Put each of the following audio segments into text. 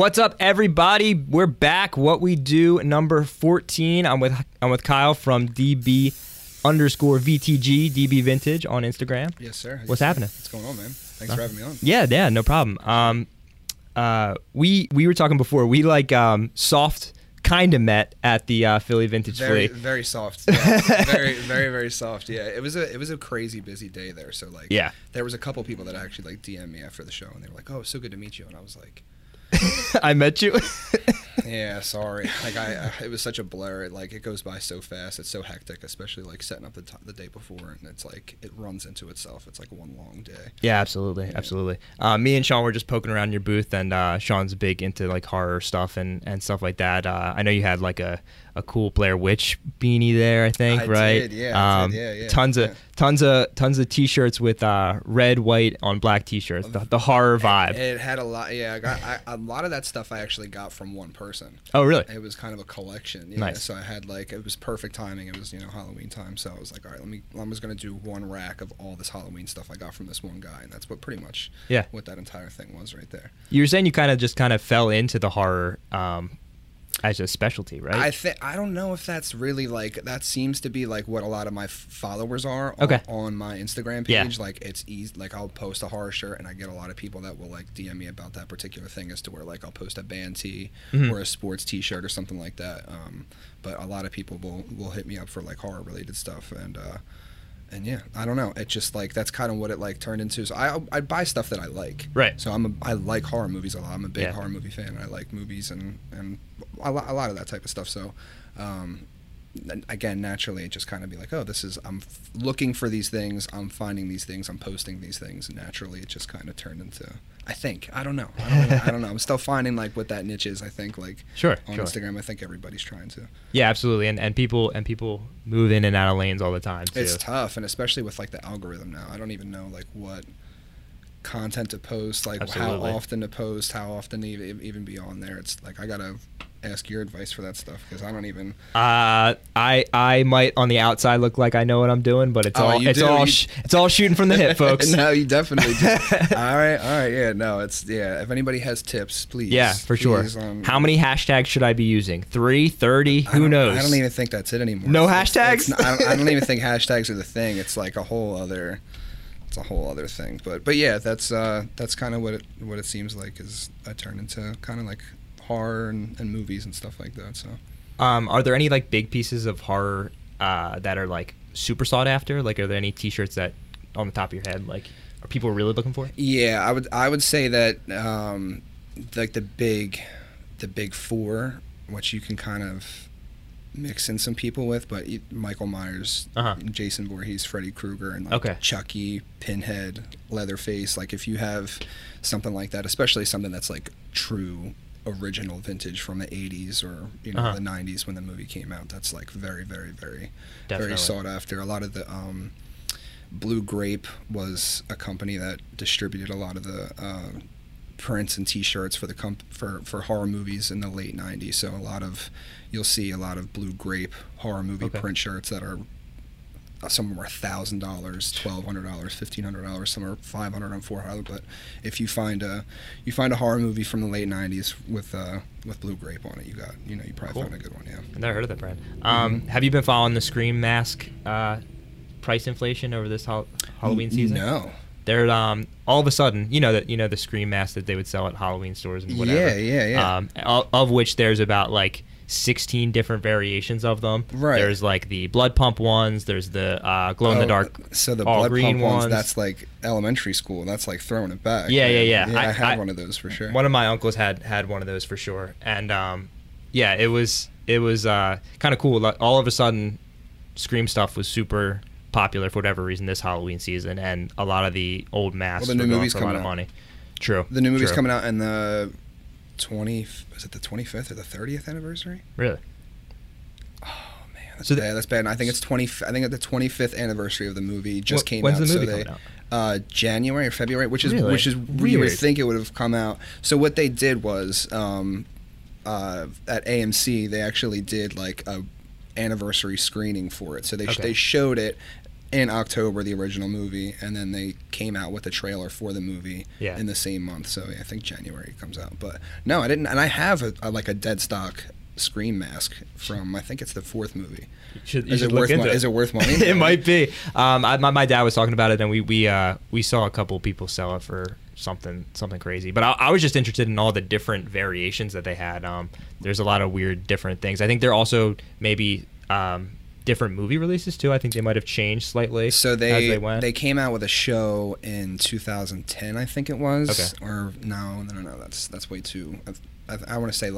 What's up, everybody? We're back. What we do, number 14. I'm with Kyle from DB_VTG, DB Vintage on Instagram. Yes, sir. What's happening? What's going on, man? Thanks for having me on. Yeah, no problem. We were talking before. We soft kind of met at the Philly Vintage Flea. Very soft. Yeah. very soft. Yeah, it was a crazy busy day there. So there was a couple people that actually DM'd me after the show, and they were like, "Oh, it's so good to meet you," and I was like, I met you. Yeah, sorry. It was such a blur. It goes by so fast. It's so hectic, especially setting up the day before, and it's it runs into itself. It's one long day. Yeah, absolutely. Me and Sean were just poking around your booth, and Sean's big into horror stuff and stuff like that. I know you had a cool Blair Witch beanie there, I think, right? I did, yeah. Tons of t-shirts with red, white on black t-shirts. The horror vibe. It had a lot. Yeah, a lot of that stuff I actually got from one person. Oh, really? It was kind of a collection. Yeah. Nice. So I had it was perfect timing. It was Halloween time, so I was like, all right, I'm just gonna do one rack of all this Halloween stuff I got from this one guy, and that's what pretty much what that entire thing was right there. You were saying you kind of fell into the horror. As a specialty, right? I don't know if that's really that seems to be what a lot of my followers are on my Instagram page. Yeah. It's easy. I'll post a horror shirt, and I get a lot of people that will DM me about that particular thing, as to where I'll post a band tee or a sports t-shirt or something like that. But a lot of people will hit me up for horror related stuff, and yeah, I don't know. It just that's kind of what it turned into. So I buy stuff that I like. Right. So I like horror movies a lot. I'm a big horror movie fan. I like movies and a lot of that type of stuff. So, again, naturally, it just kind of be like, oh, this is, I'm looking for these things. I'm finding these things. I'm posting these things. And naturally, it just kind of turned into, I think, I don't know. I'm still finding what that niche is. I think sure. Instagram, I think everybody's trying to. Yeah, absolutely. And people move in and out of lanes all the time too. It's tough, and especially with the algorithm now. I don't even know what content to post, how often to post, how often to even be on there. It's I gotta ask your advice for that stuff, because I don't even. I might on the outside look like I know what I'm doing, but it's all shooting from the hip, folks. No, you definitely do. All right, yeah, no, it's if anybody has tips, please. Yeah, for sure. How many hashtags should I be using? 3, 30? Who knows? I don't even think that's it anymore. No hashtags. I don't even think hashtags are the thing. It's It's a whole other thing. But yeah, that's kind of what it seems like, is I turn into kind of horror and movies and stuff like that. So, are there any big pieces of horror that are super sought after? Are there any t-shirts that on the top of your head are people really looking for? Yeah, I would say that the big four, which you can kind of mix in some people with, but Michael Myers, Jason Voorhees, Freddy Krueger, and Chucky, Pinhead, Leatherface. If you have something like that, especially something that's true original vintage from the 80s or the 90s when the movie came out, that's very, very, very, very sought after. A lot of the Blue Grape was a company that distributed a lot of the prints and t-shirts for the for horror movies in the late 90s. So you'll see a lot of Blue Grape horror movie print shirts that are, some are $1,000, $1,200, $1,500, some are $500 and $400. But if you find a horror movie from the late '90s with Blue Grape on it, you probably found a good one. Yeah, I've never heard of that brand. Have you been following the Scream mask price inflation over this Halloween season? No. They're all of a sudden, the Scream mask that they would sell at Halloween stores and whatever. Yeah. Of which there's about 16 different variations of them. Right. There's the blood pump ones. There's the glow in the dark. So the blood green pump ones. That's elementary school. That's throwing it back. Yeah. I had one of those for sure. One of my uncles had one of those for sure. And it was kind of cool. All of a sudden, Scream stuff was super popular for whatever reason this Halloween season, and a lot of the old masks were going for a lot of money. True. The new movie's coming out in the 25th or the 30th anniversary? Really? Oh man, that's bad. I think it's the 25th anniversary of the movie just came out. When's the movie coming out? January or February, which is weird. You would think it would have come out. So what they did was at AMC they actually did an anniversary screening for it. So they showed it in October, the original movie, and then they came out with a trailer for the movie in the same month. So I think January it comes out. But no, I didn't. And I have a dead stock Scream mask from, I think it's the fourth movie. Is it worth money? It might be. My dad was talking about it, and we saw a couple people sell it for something crazy. But I was just interested in all the different variations that they had. There's a lot of weird different things. I think they're also maybe different movie releases too. I think they might have changed slightly. So as they went. They came out with a show in 2010, I think it was. Okay. Or no, that's way too. I want to say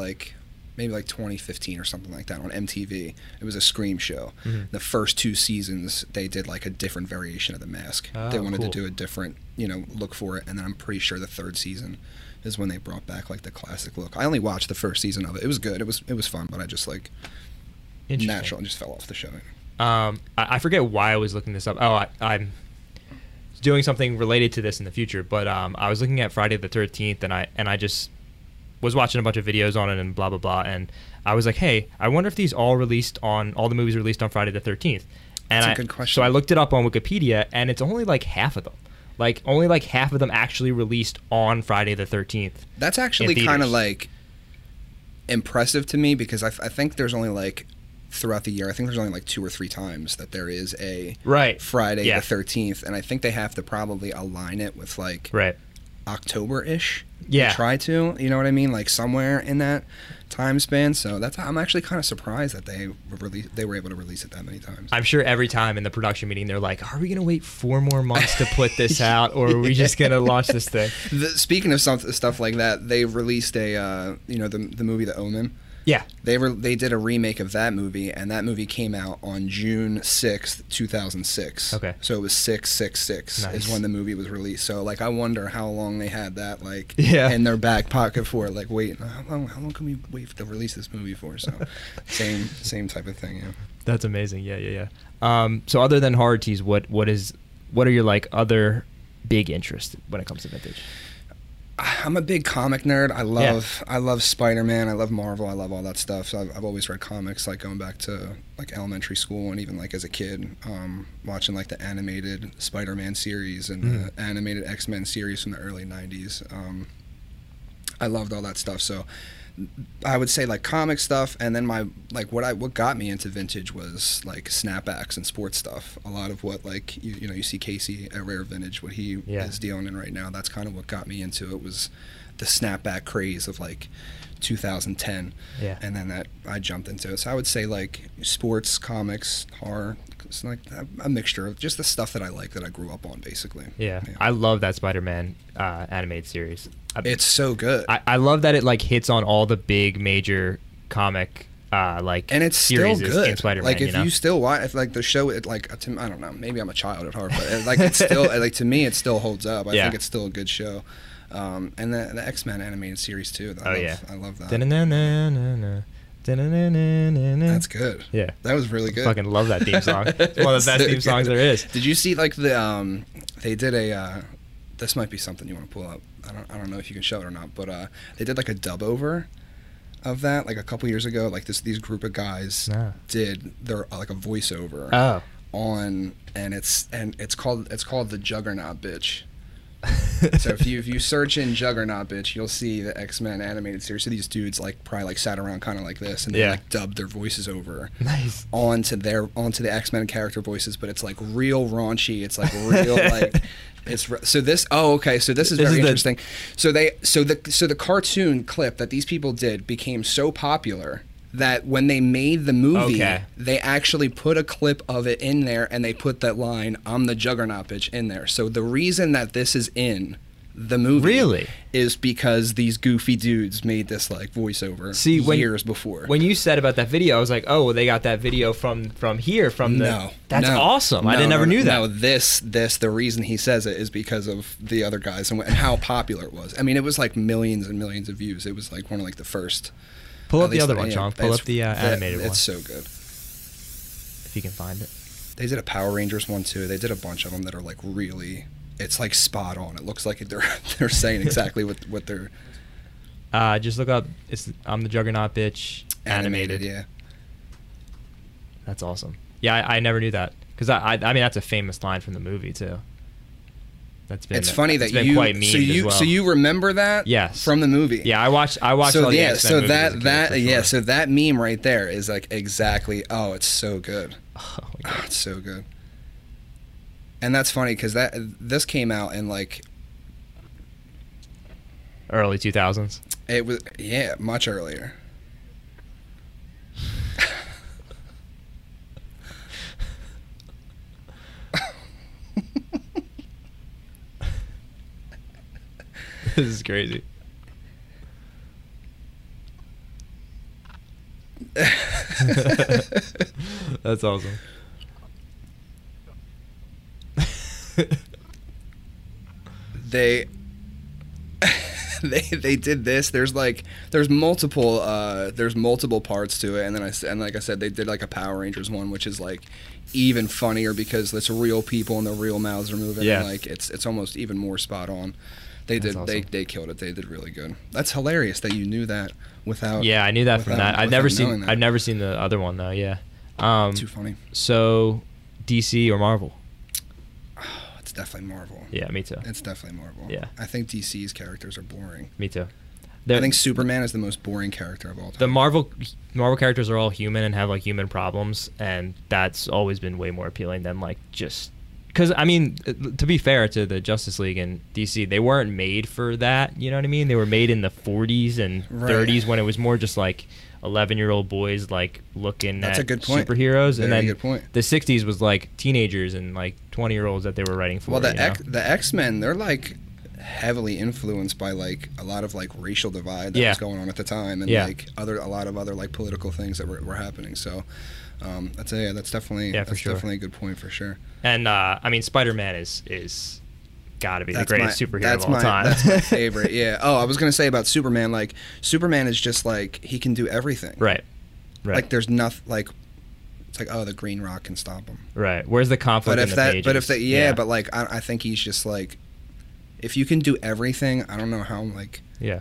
maybe 2015 or something like that on MTV. It was a Scream show. Mm-hmm. The first two seasons, they did a different variation of the mask. They wanted to do a different, look for it. And then I'm pretty sure the third season is when they brought back the classic look. I only watched the first season of it. It was good. It was fun, but I just natural and just fell off the show. I forget why I was looking this up. Oh, I'm doing something related to this in the future, but I was looking at Friday the 13th, and I just was watching a bunch of videos on it and blah, blah, blah. And I was like, hey, I wonder if these all the movies released on Friday the 13th. And that's a good question. So I looked it up on Wikipedia, and it's only half of them. Only half of them actually released on Friday the 13th. That's actually kind of impressive to me, because I think there's only throughout the year, I think there's only 2 or 3 times that there is a Friday the 13th. And I think they have to probably align it with October-ish. Yeah. Try to, you know what I mean? Somewhere in that time span. So I'm actually kind of surprised that they were able to release it that many times. I'm sure every time in the production meeting, they're are we going to wait 4 more months to put this out, or are we just going to launch this thing? Speaking of stuff like that, they released the movie The Omen. Yeah. They did a remake of that movie, and that movie came out on June 6th, 2006. Okay. So it was 666 is when the movie was released. So I wonder how long they had that in their back pocket for it. Wait, how long can we wait to release this movie for? So same type of thing, yeah. That's amazing. Yeah. So other than horror tees, what are your other big interests when it comes to vintage? I'm a big comic nerd. I love Spider-Man. I love Marvel. I love all that stuff. So I've always read comics, going back to elementary school, and even as a kid, watching the animated Spider-Man series and the animated X-Men series from the early 90s. I loved all that stuff. So I would say comic stuff, and then my what got me into vintage was snapbacks and sports stuff. A lot of what you see Casey at Rare Vintage, what he is dealing in right now. That's kind of what got me into it, was the snapback craze of 2010, and then that I jumped into it. So I would say sports, comics, horror. It's a mixture of just the stuff that I that I grew up on, basically. Yeah. I love that Spider-Man animated series. It's so good. I love that it hits on all the big major comic and it's still good. In Spider-Man, if you still watch, if, the show, it I don't know. Maybe I'm a child at heart, but it's still to me it still holds up. I think it's still a good show. And the X-Men animated series too. I love that. Da-na-na-na-na-na. That's good. Yeah, that was really good. I fucking love that theme song. It's one of the best theme songs there is. Did you see the they did a this might be something you want to pull up. I don't know if you can show it or not, but they did a dub over of that a couple years ago. These group of guys did their a voiceover on, and it's called the Juggernaut bitch. So if you search in Juggernaut bitch, you'll see the X-Men animated series. So these dudes probably sat around kind of like this, and they dubbed their voices over onto the X-Men character voices, but it's real raunchy. It's real it's so this so this is very interesting. So the cartoon clip that these people did became so popular that when they made the movie, they actually put a clip of it in there, and they put that line, "I'm the Juggernaut bitch," in there. So the reason that this is in the movie is because these goofy dudes made this voiceover years before. When you said about that video, I was like, oh, well, they got that video from here, from the... No. That's awesome. I never knew that. No, the reason he says it is because of the other guys and how popular it was. I mean, it was millions and millions of views. It was one of the first... Pull up the other one, Sean. Pull up the animated one. It's so good. If you can find it. They did a Power Rangers one, too. They did a bunch of them that are, really... It's, spot on. It looks like they're saying exactly what they're... just look up... It's "I'm the Juggernaut bitch" animated. Yeah. That's awesome. Yeah, I never knew that. Because I mean, that's a famous line from the movie too. That's been. It's funny that you. Quite memed so you remember that? Yes. From the movie. Yeah, I watched. So all yeah, the X-Men so that movies that yeah, sure. So that meme right there is like exactly. Oh, it's so good. Oh, my God. Oh, it's so good. And that's funny because this came out in like early 2000s. It was yeah, much earlier. This is crazy. That's awesome. They did this. There's like there's multiple parts to it, and then like I said, they did like a Power Rangers one, which is like even funnier because it's real people and the real mouths are moving. Yeah. And like it's almost even more spot on. They did. Awesome. They killed it. They did really good. That's hilarious that you knew that without. Yeah, I knew that from that. I've never seen the other one though. Yeah. Too funny. So, DC or Marvel? Oh, it's definitely Marvel. Yeah, me too. It's definitely Marvel. Yeah. I think DC's characters are boring. Me too. I think Superman is the most boring character of all time. The Marvel characters are all human and have like human problems, and that's always been way more appealing than like just. Because, I mean, to be fair to the Justice League and DC, they weren't made for that, you know what I mean? They were made in the 40s and 30s when it was more just, like, 11-year-old boys, like, looking at superheroes. And then the 60s was, like, teenagers and, like, 20-year-olds that they were writing for. Well, the X-Men, they're, like, heavily influenced by, like, a lot of, like, racial divide that was going on at the time. And, like, a lot of other, like, political things that were happening, so... That's definitely a good point for sure. And I mean, Spider-Man is gotta be the greatest superhero of all time. That's my favorite. Yeah. Oh, I was gonna say about Superman. Like Superman is just like he can do everything. Right. Right. Like there's nothing. Like it's like oh, the Green Rock can stop him. Right. Where's the conflict in the pages? But if that, yeah. But like I think he's just like, if you can do everything, I don't know how. Like yeah.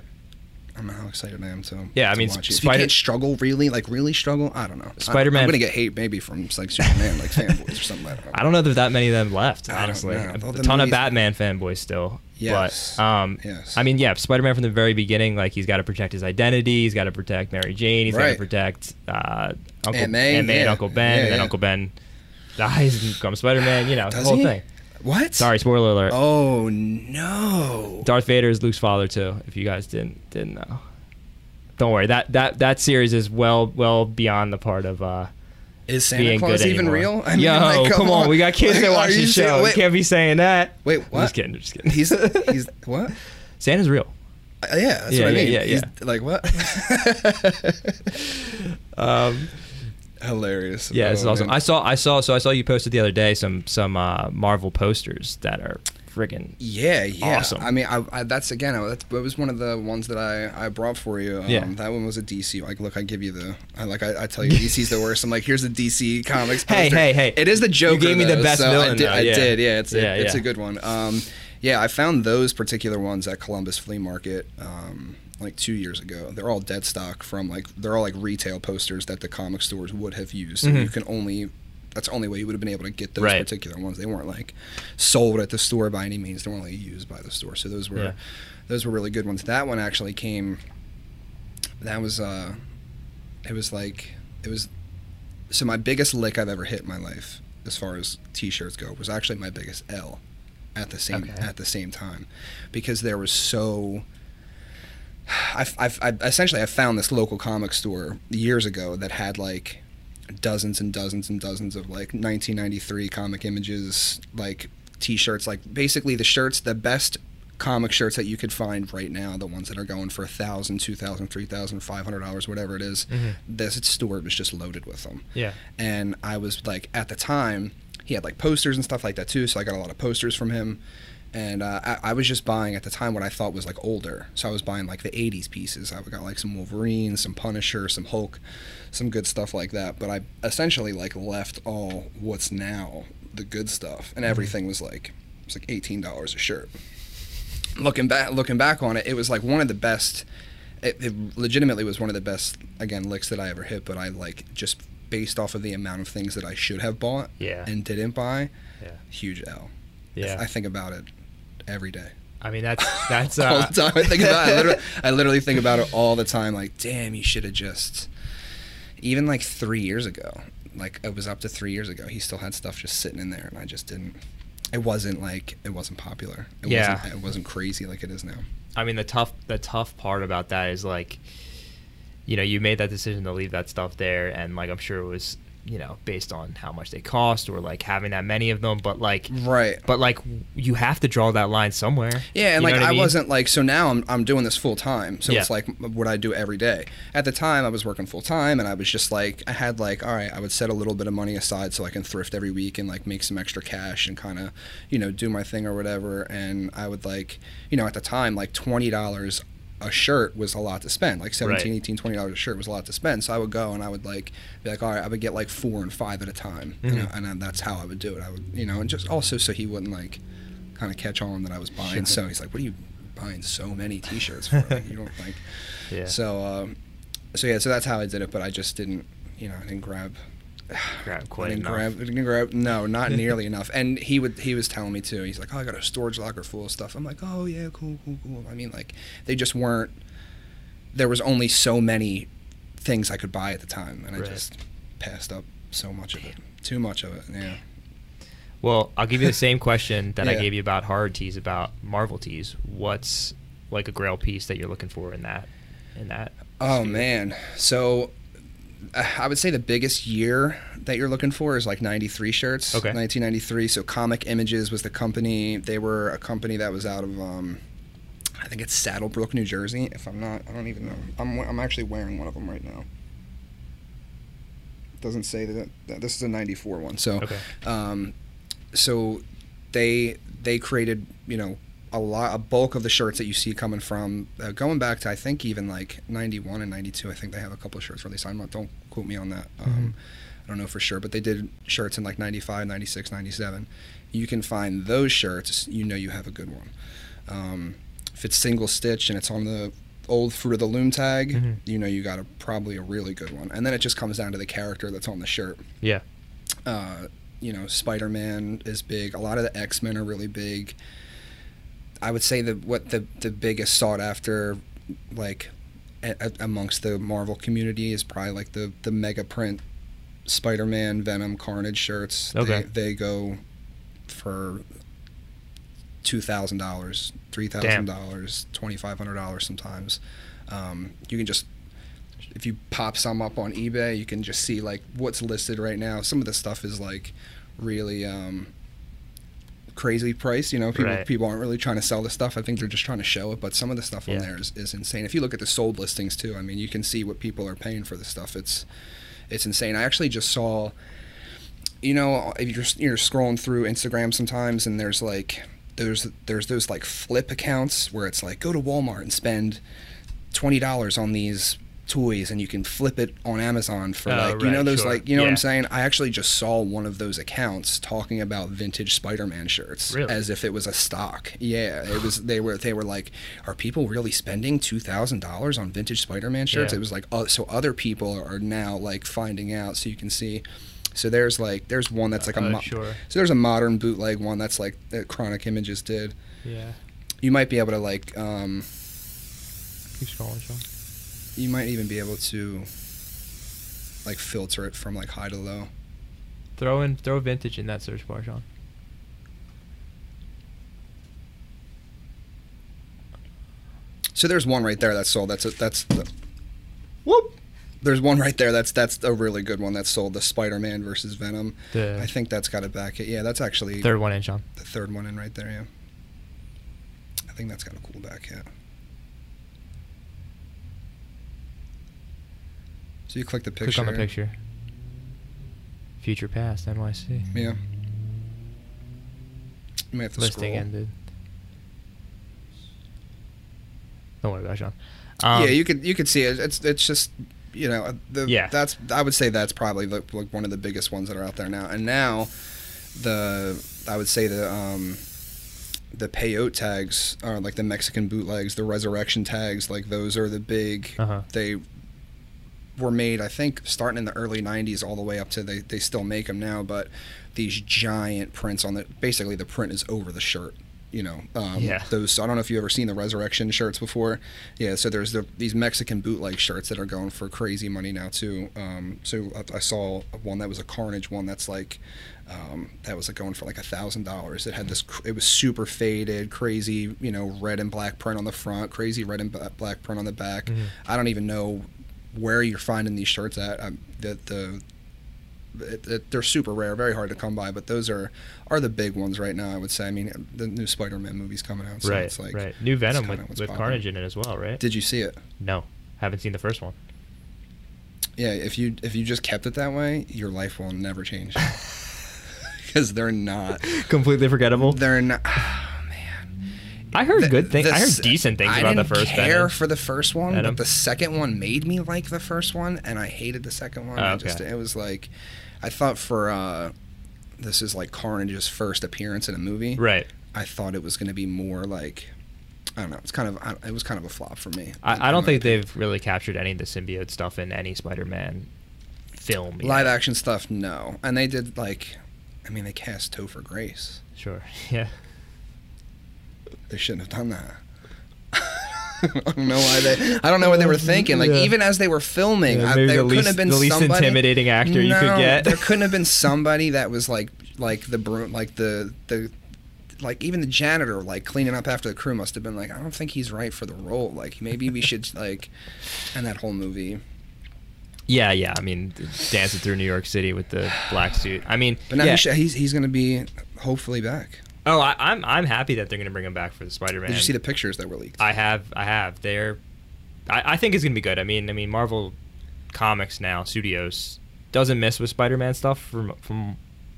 I don't know how excited I am to. Yeah, I mean, watch it. If you can't struggle really struggle. I don't know. Spider-Man. I'm gonna get hate maybe from like Superman, like fanboys or something. I don't know if there's that many of them left. Honestly, a ton of Batman fanboys still. Yes. But yes. I mean, yeah, Spider-Man from the very beginning, like he's got to protect his identity. He's got to protect Mary Jane. He's got to protect Aunt May and Uncle Ben, and then Uncle Ben dies and becomes Spider-Man. You know, the whole thing. What? Sorry, spoiler alert. Oh no! Darth Vader is Luke's father too. If you guys didn't know, don't worry. That series is well beyond the part of is Santa Claus even real? I mean, yo, like, come on, we got kids that watch this show. We can't be saying that. Wait, what? I'm just kidding. He's what? Santa's real. Yeah, that's what I mean. Yeah, he's like what? Hilarious. Yeah, it's awesome. I saw you posted the other day some Marvel posters that are friggin' awesome. I mean, that was one of the ones that I brought for you. That one was a DC. Like, look, I tell you, DC's the worst. I'm like, here's the DC comics poster. Hey. It is the Joker. You gave me the best villain. I did. Yeah, it's a good one. I found those particular ones at Columbus Flea Market. Like 2 years ago, they're all dead stock from like they're all like retail posters that the comic stores would have used. Mm-hmm. So that's the only way you would have been able to get those particular ones. They weren't like sold at the store by any means. They weren't like used by the store. So those were really good ones. That one actually came. That was so my biggest lick I've ever hit in my life as far as t-shirts go was actually my biggest L at the same time because there was so. I found this local comic store years ago that had like dozens and dozens and dozens of like 1993 Comic Images like t-shirts, like basically the best comic shirts that you could find right now, the ones that are going for $1,000, $2,000, $3,000, $500, whatever it is. Mm-hmm. This store was just loaded with them. Yeah, and I was like at the time he had like posters and stuff like that too, so I got a lot of posters from him. And I was just buying at the time what I thought was like older, so I was buying like the 80s pieces. I got like some Wolverine, some Punisher, some Hulk, some good stuff like that. But I essentially like left all what's now the good stuff, and everything was like $18 a shirt. Looking back on it, it was like one of the best. It legitimately was one of the best licks that I ever hit. But I like just based off of the amount of things that I should have bought and didn't buy, huge L. Yeah. I think about it every day. I mean, that's all the time. I think about it. I literally think about it all the time. Like, damn, you should have just, even like 3 years ago, like it was up to 3 years ago, he still had stuff just sitting in there, and I just didn't. It wasn't popular. It wasn't crazy like it is now. I mean, the tough part about that is, like, you know, you made that decision to leave that stuff there, and like I'm sure it was, you know, based on how much they cost or like having that many of them, but like, right, but like you have to draw that line somewhere. Yeah, and you like I mean? Wasn't like, so now I'm doing this full time, so it's like what I do every day. At the time I was working full time, and I was just like, I had like, all right, I would set a little bit of money aside so I can thrift every week and like make some extra cash and kind of, you know, do my thing or whatever. And I would, like, you know, at the time, like $20 a shirt was a lot to spend, like $17, $18, $20 a shirt was a lot to spend. So I would go and I would like be like, all right, I would get like 4 and 5 at a time, mm-hmm. you know, and that's how I would do it. I would, you know, and just also so he wouldn't like kind of catch on that I was buying. Sure. So he's like, what are you buying so many t-shirts for? Like, you don't like. Yeah. So, so that's how I did it. But I just didn't, you know, I didn't grab quite enough. No, not nearly enough. And he was telling me too. He's like, oh, I got a storage locker full of stuff. I'm like, oh yeah, cool. I mean, like, they just weren't. There was only so many things I could buy at the time, and I just passed up so much of it, too much of it. Yeah. Well, I'll give you the same question that I gave you about hard tees, about Marvel tees. What's like a grail piece that you're looking for in that? Oh man, so. I would say the biggest year that you're looking for is like 93 shirts, 1993. So Comic Images was the company. They were a company that was out of, I think it's Saddlebrook, New Jersey. If I'm not, I don't even know. I'm actually wearing one of them right now. It doesn't say that this is a 94 one. So, so they created, you know, a bulk of the shirts that you see coming from going back to, I think, even like 91 and 92. I think they have a couple of shirts released. Don't quote me on that. I don't know for sure, but they did shirts in like 95, 96, 97. You can find those shirts, you know, you have a good one. If it's single stitch and it's on the old Fruit of the Loom tag, you know, you got probably a really good one. And then it just comes down to the character that's on the shirt. Yeah. You know, Spider-Man is big. A lot of the X-Men are really big. I would say the biggest sought after, like, amongst the Marvel community is probably like the mega print Spider-Man, Venom, Carnage shirts. They go for $2,000, $3,000, $2,500 sometimes. You can just, if you pop some up on eBay, you can just see like what's listed right now. Some of the stuff is like really. Crazy price, you know, people aren't really trying to sell this stuff. I think they're just trying to show it, but some of the stuff on there is insane. If you look at the sold listings too, I mean, you can see what people are paying for this stuff. It's insane. I actually just saw, you know, if you're scrolling through Instagram sometimes, and there's like there's those like flip accounts where it's like, go to Walmart and spend $20 on these toys and you can flip it on Amazon for what I'm saying? I actually just saw one of those accounts talking about vintage Spider-Man shirts as if it was a stock. Yeah, it was. They were like, are people really spending $2,000 on vintage Spider-Man shirts? It was like, oh, so other people are now like finding out, so you can see. So there's one that's like so there's a modern bootleg one that's like that Chronic Images did. Yeah, you might be able to like keep scrolling, Sean. You might even be able to like filter it from like high to low. Throw vintage in that search bar, Sean. So there's one right there that's sold. There's one right there that's a really good one that's sold. The Spider-Man versus Venom. I think that's got it back. Yeah, that's actually third one in, Sean. The third one in right there. Yeah. I think that's got a cool back. Yeah. So you click the picture. Click on the picture. Future past, NYC. Yeah. You may have to listing scroll. Ended. Don't worry about it, Sean. Yeah, you could see it. It's just, you know, I would say that's probably like one of the biggest ones that are out there now. And now the peyote tags are like the Mexican bootlegs, the resurrection tags, like those are the big were made, I think, starting in the early 90s all the way up to they still make them now, but these giant prints on the, basically the print is over the shirt, you know. Yeah. Those, I don't know if you've ever seen the Resurrection shirts before. Yeah, so there's these Mexican bootleg shirts that are going for crazy money now too. So I saw one that was a Carnage one that's like, that was like going for like $1,000. It had this, it was super faded, crazy, you know, red and black print on the front, crazy red and black print on the back. Mm-hmm. I don't even know where you're finding these shirts at. They're super rare, very hard to come by, but those are the big ones right now, I would say. I mean, the new Spider-Man movie's coming out, so right, it's like right. New Venom with Carnage in it as well, right? Did you see it? No, haven't seen the first one. Yeah, if you just kept it that way, your life will never change. Because they're not completely forgettable. They're not. Oh, man. I heard good things. I heard decent things about the first. I didn't care for the first one, but the second one made me like the first one, and I hated the second one. Oh, okay. It was like, I thought for this is like Carnage's first appearance in a movie, right? I thought it was going to be more like, I don't know. It was kind of a flop for me. I don't think they've really captured any of the symbiote stuff in any Spider-Man film. Live action stuff, no. And they did like. I mean, they cast Topher Grace. Sure, yeah. They shouldn't have done that. I don't know why I don't know what they were thinking. Like, yeah. Even as they were filming, yeah, there couldn't have been somebody. The least intimidating actor you could get. There couldn't have been somebody that was like even the janitor, like cleaning up after the crew must have been like, I don't think he's right for the role. Like, maybe we should like, and that whole movie. Yeah. I mean, dancing through New York City with the black suit. I mean, but now yeah. he's going to be hopefully back. Oh, I'm happy that they're going to bring him back for the Spider-Man. Did you see the pictures that were leaked? I have. I think it's going to be good. I mean, Marvel Comics now Studios doesn't mess with Spider-Man stuff from.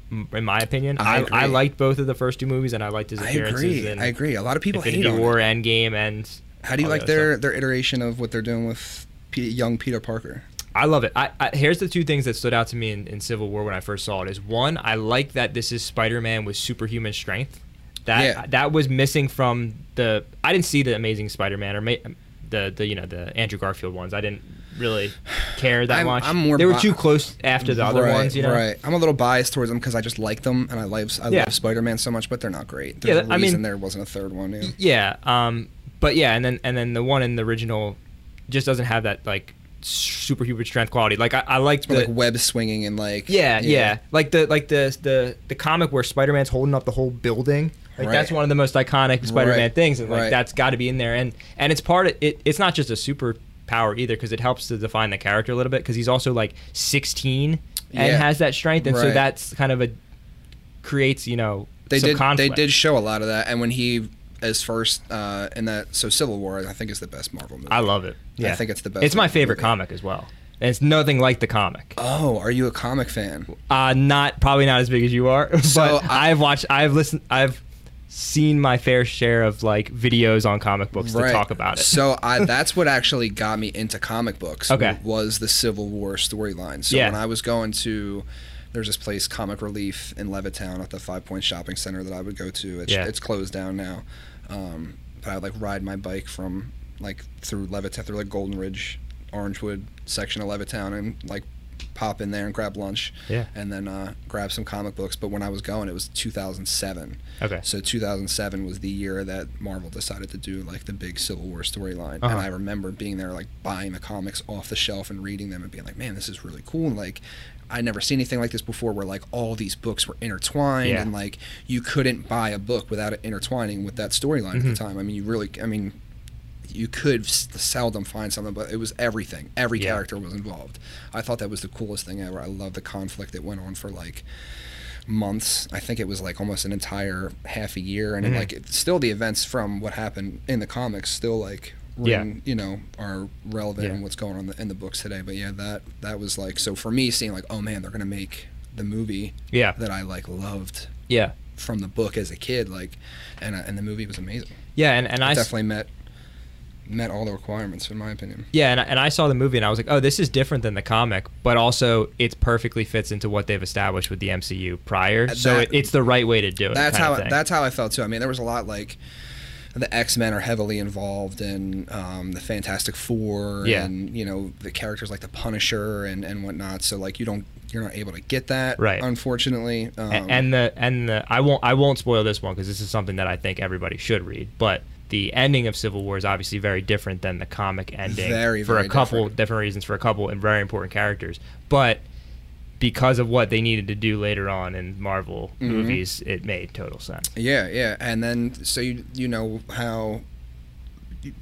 In my opinion, I liked both of the first two movies, and I liked his appearances. I agree. A lot of people hate on War, Endgame, and how do you like their iteration of what they're doing with young Peter Parker? I love it. Here's the two things that stood out to me in Civil War when I first saw it. Is one, I like that this is Spider-Man with superhuman strength. That was missing from the. I didn't see the Amazing Spider-Man or the Andrew Garfield ones. I didn't really care that much. They were too close after the other ones. You know, right? I'm a little biased towards them because I just like them and I love Spider-Man so much, but they're not great. There's a reason there wasn't a third one. Yeah. But yeah, and then the one in the original just doesn't have that like. Superhuman strength quality. Like I liked the, like web swinging and like yeah. Like the comic where Spider-Man's holding up the whole building. Like right. That's one of the most iconic Spider-Man things. And like that's got to be in there. And it's part of it. It's not just a superpower either because it helps to define the character a little bit because he's also like 16 and has that strength. And so that's kind of creates conflict. They did show a lot of that. And when he. As first in that, so Civil War I think is the best Marvel movie. I love it. Yeah, I think it's the best. It's my favorite comic as well, and it's nothing like the comic. Oh, are you a comic fan? Probably not as big as you are, but so I've seen my fair share of like videos on comic books to talk about it. So that's what actually got me into comic books. Okay, was the Civil War storyline. So when I was going to. There's this place, Comic Relief, in Levittown at the Five Point Shopping Center that I would go to. It's closed down now. But I would like ride my bike from like through Levittown, through like Golden Ridge, Orangewood section of Levittown, and like pop in there and grab lunch. Yeah. And then grab some comic books. But when I was going, it was 2007. Okay. So 2007 was the year that Marvel decided to do like the big Civil War storyline. Uh-huh. And I remember being there, like buying the comics off the shelf and reading them and being like, man, this is really cool. And like. I'd never seen anything like this before where like all these books were intertwined and like you couldn't buy a book without it intertwining with that storyline at the time. I mean, you could seldom find something, but it was everything. Every character was involved. I thought that was the coolest thing ever. I love the conflict that went on for like months. I think it was like almost an entire half a year. And still the events from what happened in the comics still like... are relevant and what's going on in the books today. But yeah, that was like, so for me seeing like, oh man, they're gonna make the movie that I like loved from the book as a kid, like, and the movie was amazing. Yeah, and I definitely met all the requirements in my opinion. Yeah, and I saw the movie and I was like, oh, this is different than the comic, but also it perfectly fits into what they've established with the MCU prior. So it's the right way to do it. That's how I felt too. I mean, there was a lot like. the X-Men are heavily involved in the Fantastic Four, yeah, and you know, the characters like the Punisher and whatnot. So like you're not able to get that, right, unfortunately. I won't spoil this one because this is something that I think everybody should read, but the ending of Civil War is obviously very different than the comic ending for a couple different reasons for a couple and very important characters, but because of what they needed to do later on in Marvel movies, it made total sense. Yeah, yeah. And then so you know how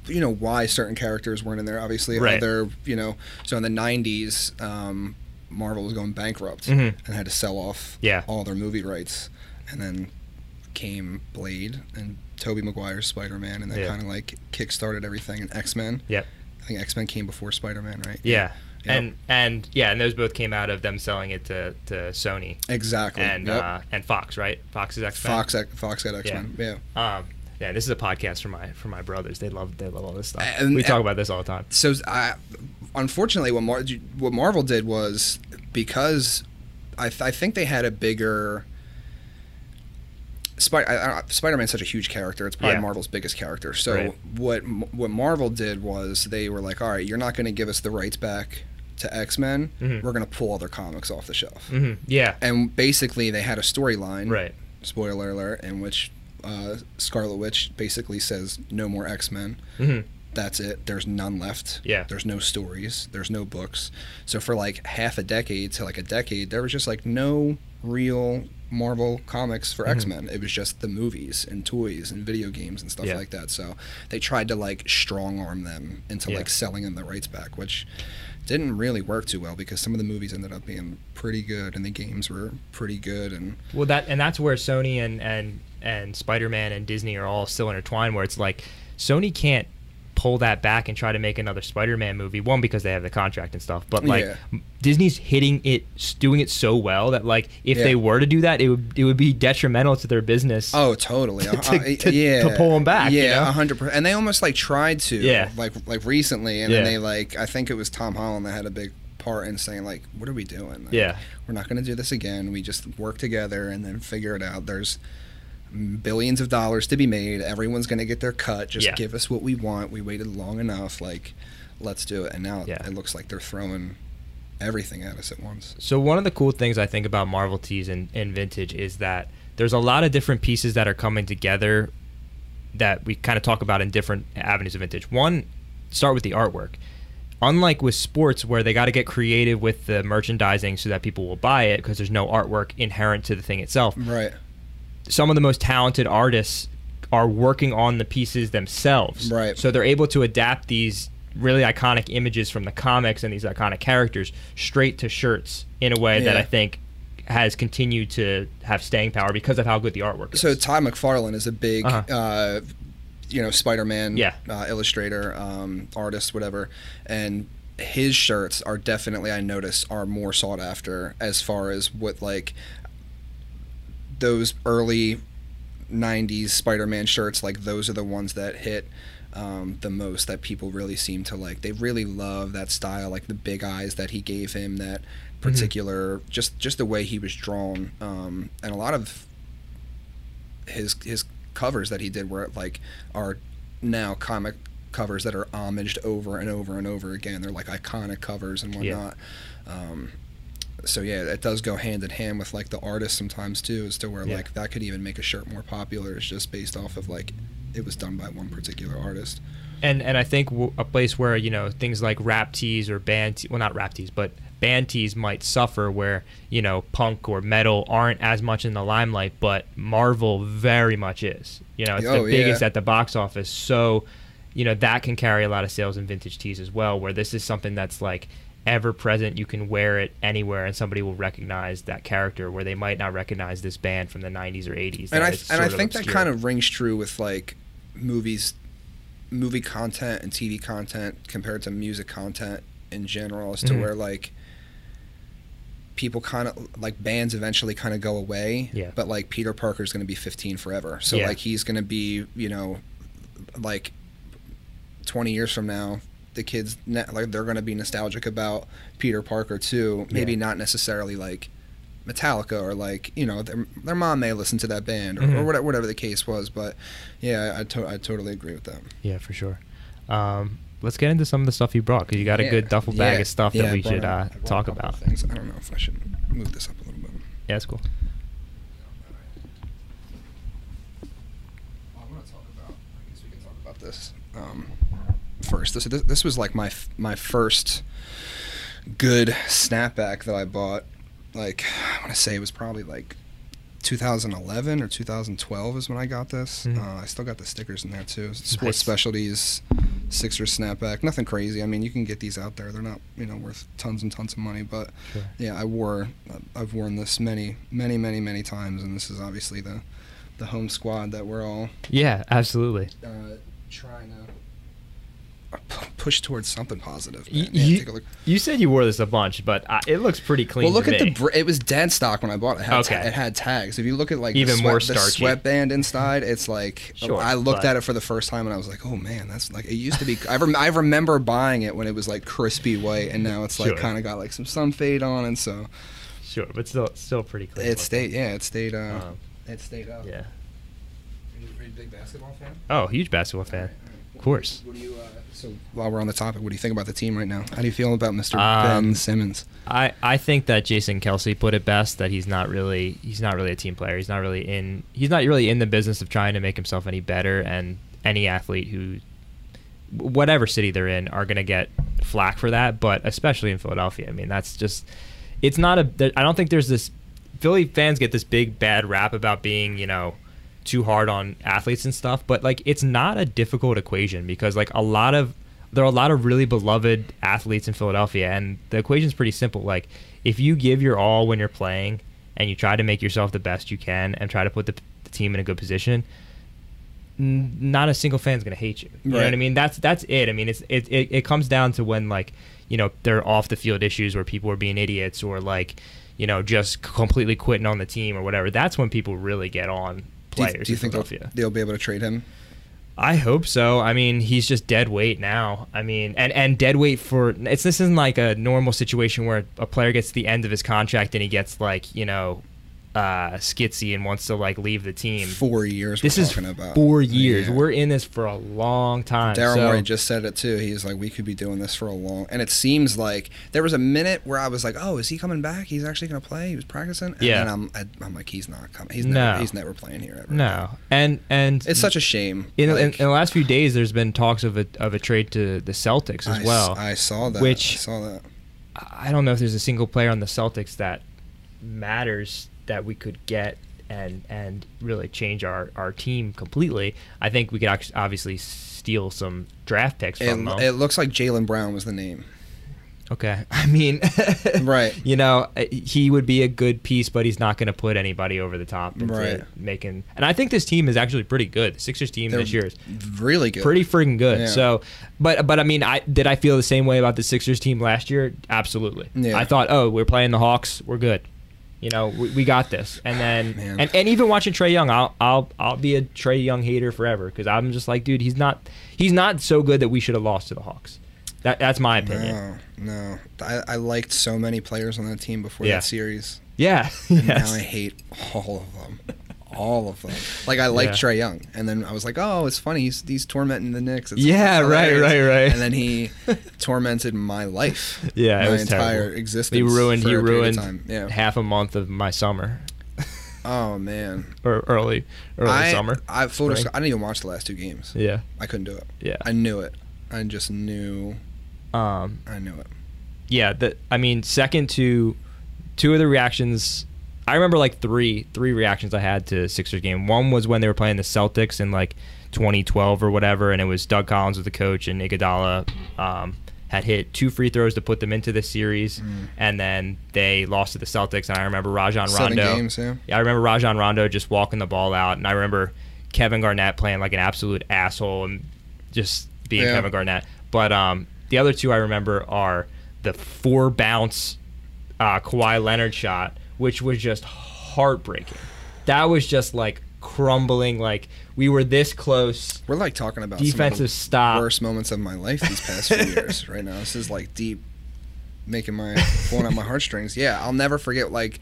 you know why certain characters weren't in there, obviously, right, other, you know. So in the 90s, Marvel was going bankrupt and had to sell off all their movie rights, and then came Blade and Tobey Maguire's Spider-Man, and that kind of like kick-started everything. And X-Men, I think X-Men came before Spider-Man, right? Yeah, yep. and those both came out of them selling it to Sony, exactly, and Fox, right? Fox's X-Men. Fox got X-Men, yeah. Yeah, this is a podcast for my brothers. They love all this stuff. We talk about this all the time. So, unfortunately, what Marvel did was, because I think they had a bigger Spider-Man's such a huge character. It's probably Marvel's biggest character. So what Marvel did was they were like, all right, you're not going to give us the rights back to X-Men. We're going to pull other comics off the shelf. Yeah, and basically they had a storyline. Right. Spoiler alert, in which Scarlet Witch basically says no more X-Men. That's it. There's none left. Yeah. There's no stories. There's no books. So for like half a decade to like a decade, there was just like no real Marvel comics for X-Men. It was just the movies and toys and video games and stuff like that. So they tried to like strong arm them into like selling them the rights back, which didn't really work too well because some of the movies ended up being pretty good and the games were pretty good. And well, that's where Sony and Spider-Man and Disney are all still intertwined, where it's like Sony can't pull that back and try to make another Spider-Man movie, one because they have the contract and stuff, but like Disney's doing it so well that like if they were to do that, it would be detrimental to their business. Oh, totally. to pull them back. Yeah, 100%. And they almost like tried to like recently, and then they like, I think it was Tom Holland that had a big part in saying like, what are we doing? Like, we're not going to do this again. We just work together and then figure it out. There's billions of dollars to be made. Everyone's going to get their cut. Just give us what we want. We waited long enough. Like, let's do it. And now it looks like they're throwing everything at us at once. So one of the cool things I think about Marvel tees and vintage is that there's a lot of different pieces that are coming together that we kind of talk about in different avenues of vintage. One, start with the artwork. Unlike with sports, where they got to get creative with the merchandising so that people will buy it because there's no artwork inherent to the thing itself. Right. Some of the most talented artists are working on the pieces themselves. Right. So they're able to adapt these really iconic images from the comics and these iconic characters straight to shirts in a way that I think has continued to have staying power because of how good the artwork is. So Todd McFarlane is a big, you know, Spider-Man illustrator, artist, whatever. And his shirts are definitely, I notice, are more sought after as far as what, like, those early 90s Spider-Man shirts, like those are the ones that hit the most, that people really seem to like. They really love that style, like the big eyes that he gave him, that particular just the way he was drawn, and a lot of his covers that he did were like are now comic covers that are homaged over and over and over again. They're like iconic covers and whatnot. So yeah, it does go hand in hand with like the artist sometimes too, as to where like that could even make a shirt more popular. It's just based off of like it was done by one particular artist. And I think a place where, you know, things like rap tees or band tees might suffer, where, you know, punk or metal aren't as much in the limelight, but Marvel very much is. You know, it's the biggest at the box office, so you know that can carry a lot of sales in vintage tees as well. Where this is something that's like ever present, you can wear it anywhere and somebody will recognize that character where they might not recognize this band from the 90s or 80s. And I think that kind of rings true with like movie content and TV content compared to music content in general, as to where like people kind of like bands eventually kind of go away, but like Peter Parker is going to be 15 forever, so like he's going to be, you know, like 20 years from now the kids, like, they're going to be nostalgic about Peter Parker too. Maybe not necessarily like Metallica, or like, you know, their mom may listen to that band, or, or whatever the case was. But yeah, I totally agree with them. Yeah, for sure. Let's get into some of the stuff you brought, because you got a good duffel bag of stuff that we should talk about. Things. I don't know if I should move this up a little bit. Yeah, that's cool. I want to talk about, I guess we can talk about this first. This was like my first good snapback that I bought. Like, I want to say it was probably like 2011 or 2012 is when I got this. I still got the stickers in there too. Sports Specialties Sixers snapback. Nothing crazy. I mean, you can get these out there. They're not, you know, worth tons and tons of money, but yeah, I've worn this many times, and this is obviously the home squad that we're all absolutely trying to push towards something positive. Man, take a look. You said you wore this a bunch, but it looks pretty clean. Well, look at it was dead stock when I bought it. It had tags. If you look at like even more starchy, the sweatband inside, it's like I looked at it for the first time and I was like, oh man, that's like it used to be. I remember buying it when it was like crispy white, and now it's like kind of got like some sun fade on, and so but still pretty clean. It stayed it stayed up. Yeah. Are you a big basketball fan? Oh, huge basketball fan. Of course. What do you, so while we're on the topic, what do you think about the team right now? How do you feel about Mr. Ben Simmons? I think that Jason Kelsey put it best, that he's not really a team player. He's not really in the business of trying to make himself any better, and any athlete who, whatever city they're in, are going to get flack for that, but especially in Philadelphia. I mean, that's just, it's not a, I don't think there's this, Philly fans get this big bad rap about being, you know, too hard on athletes and stuff, but like it's not a difficult equation, because like there are a lot of really beloved athletes in Philadelphia, and the equation's pretty simple. Like, if you give your all when you're playing and you try to make yourself the best you can and try to put the team in a good position, not a single fan's gonna hate you. You know what I mean? That's it. I mean, it comes down to when, like, you know, there are off the field issues where people are being idiots, or like, you know, just completely quitting on the team or whatever. That's when people really get on players. Do you think they'll be able to trade him? I hope so. I mean, he's just dead weight now. I mean, and dead weight for it's. This isn't like a normal situation where a player gets to the end of his contract and he gets like, you know, skitsy and wants to like leave the team. 4 years. This is about 4 years. Yeah. We're in this for a long time. Daryl Morey just said it too. He's like, we could be doing this for a long. And it seems like there was a minute where I was like, oh, is he coming back? He's actually going to play. He was practicing. And then I'm like, he's not coming. He's never playing here ever. No. And it's such a shame. In the last few days, there's been talks of a trade to the Celtics as well. I saw that. I don't know if there's a single player on the Celtics that matters that we could get and really change our team completely. I think we could obviously steal some draft picks from them. It looks like Jaylen Brown was the name. Okay. I mean, right. You know, he would be a good piece, but he's not going to put anybody over the top. And I think this team is actually pretty good. The Sixers team this year is really good. Pretty freaking good. Yeah. So, but I mean, did I feel the same way about the Sixers team last year? Absolutely. Yeah. I thought, oh, we're playing the Hawks. We're good. You know, we got this, and then and even watching Trae Young, I'll be a Trae Young hater forever, because I'm just like, dude, he's not so good that we should have lost to the Hawks. That's my opinion. No, I liked so many players on that team before that series. Yeah, and now I hate all of them. All of them. Like, I liked Trae Young, and then I was like, "Oh, it's funny. He's tormenting the Knicks." It's hilarious. And then he tormented my life. Yeah, my entire existence. He ruined half a month of my summer. Oh man. Or early summer. I didn't even watch the last two games. Yeah, I couldn't do it. Yeah, I knew it. I just knew. I knew it. Yeah, second to two of the reactions. I remember like three reactions I had to Sixers game. One was when they were playing the Celtics in like 2012 or whatever, and it was Doug Collins with the coach, and Iguodala had hit 2 free throws to put them into the series, and then they lost to the Celtics. And I remember Rajon Rondo. 7 games, yeah. Yeah, I remember Rajon Rondo just walking the ball out, and I remember Kevin Garnett playing like an absolute asshole and just being Kevin Garnett. But the other two I remember are the 4-bounce Kawhi Leonard shot, which was just heartbreaking. That was just like crumbling. Like, we were this close. We're like talking about defensive stop. Worst moments of my life these past few years. Right now, this is like deep, blowing out my heartstrings. Yeah, I'll never forget. Like,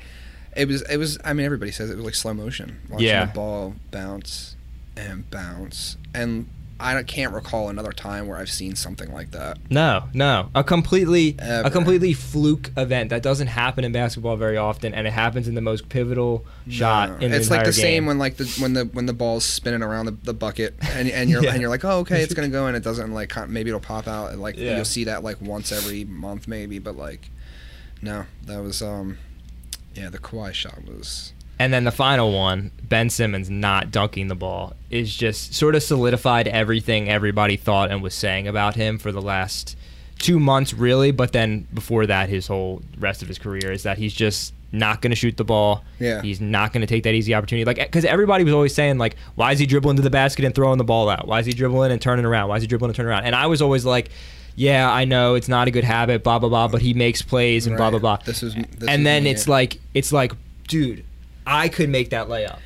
It was. I mean, everybody says it was like slow motion. Watching the ball bounce and bounce, and I can't recall another time where I've seen something like that. No, a completely fluke event that doesn't happen in basketball very often, and it happens in the most pivotal shot in the entire game. It's like the same when the ball's spinning around the bucket, and you're and you're like, oh, okay, it's gonna go in. It doesn't, like, maybe it'll pop out, and you'll see that like once every month maybe, but no, that was the Kawhi shot was. And then the final one, Ben Simmons not dunking the ball, is just sort of solidified everything everybody thought and was saying about him for the last 2 months, really. But then before that, his whole rest of his career is that he's just not going to shoot the ball. Yeah. He's not going to take that easy opportunity. Because everybody was always saying, why is he dribbling to the basket and throwing the ball out? Why is he dribbling and turning around? Why is he dribbling and turning around? And I was always like, yeah, I know it's not a good habit, blah, blah, blah, but he makes plays and blah, blah, blah. It's like, dude, I could make that layup.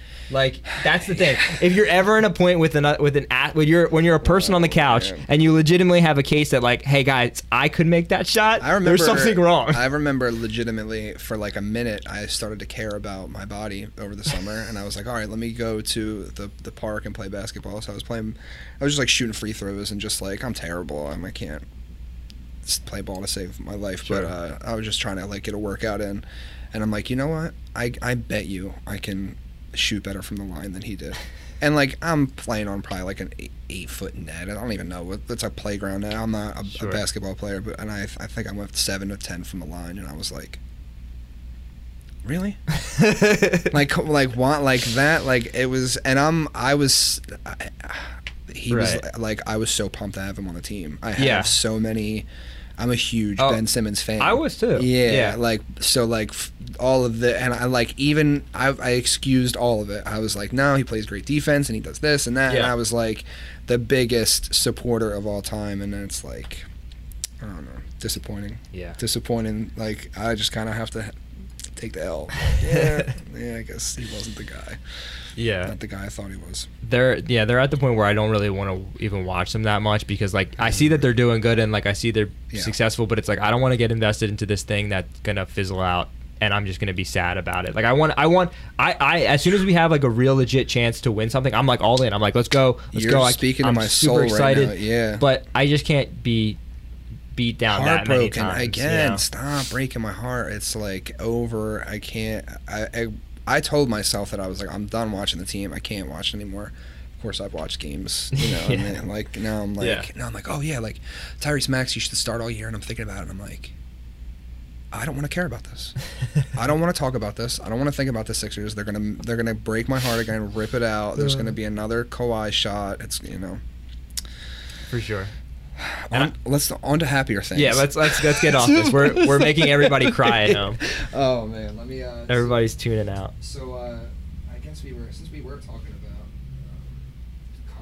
That's the thing. If you're ever in a point when you're a person on the couch and you legitimately have a case that hey guys, I could make that shot, there's something wrong. I remember legitimately for a minute I started to care about my body over the summer, and I was like, all right, let me go to the park and play basketball. So I was just shooting free throws and just I'm terrible. I can't play ball to save my life, sure. But I was just trying to get a workout in. And I'm like, you know what? I bet you I can shoot better from the line than he did. And I'm playing on probably an 8 foot net. I don't even know. It's a playground net. I'm not a basketball player, but I think I went 7 to 10 from the line, and I was like, really? It was, and I was so pumped to have him on the team. I have so many. I'm a huge Ben Simmons fan. I was too. Yeah. All of the, and I excused all of it. I was like, no, he plays great defense and he does this and that. Yeah. And I was the biggest supporter of all time. And then it's I don't know, disappointing. Yeah. Disappointing. I just kind of have to take the L. I guess he wasn't the guy. Yeah. Not the guy I thought he was. They're at the point where I don't really want to even watch them that much because I see that they're doing good and I see they're successful, but it's I don't want to get invested into this thing that's going to fizzle out and I'm just going to be sad about it. I as soon as we have a real legit chance to win something, I'm all in. I'm let's go. Let's go. You're speaking to my soul right now. Yeah. But I just can't be beat down that many times. Again, you know? Stop breaking my heart. It's over. I can't. I told myself that I was I'm done watching the team. I can't watch it anymore. Of course, I've watched games, and then, now I'm now I'm oh yeah, Tyrese Maxey should start all year, and I'm thinking about it, and I'm I don't want to care about this. I don't want to talk about this. I don't want to think about the Sixers. They're gonna break my heart again, rip it out. There's gonna be another Kawhi shot. It's for sure. On to happier things. Yeah, let's get off this. We're making everybody cry at home. Oh man, let me. Everybody's tuning out. So I guess since we were talking about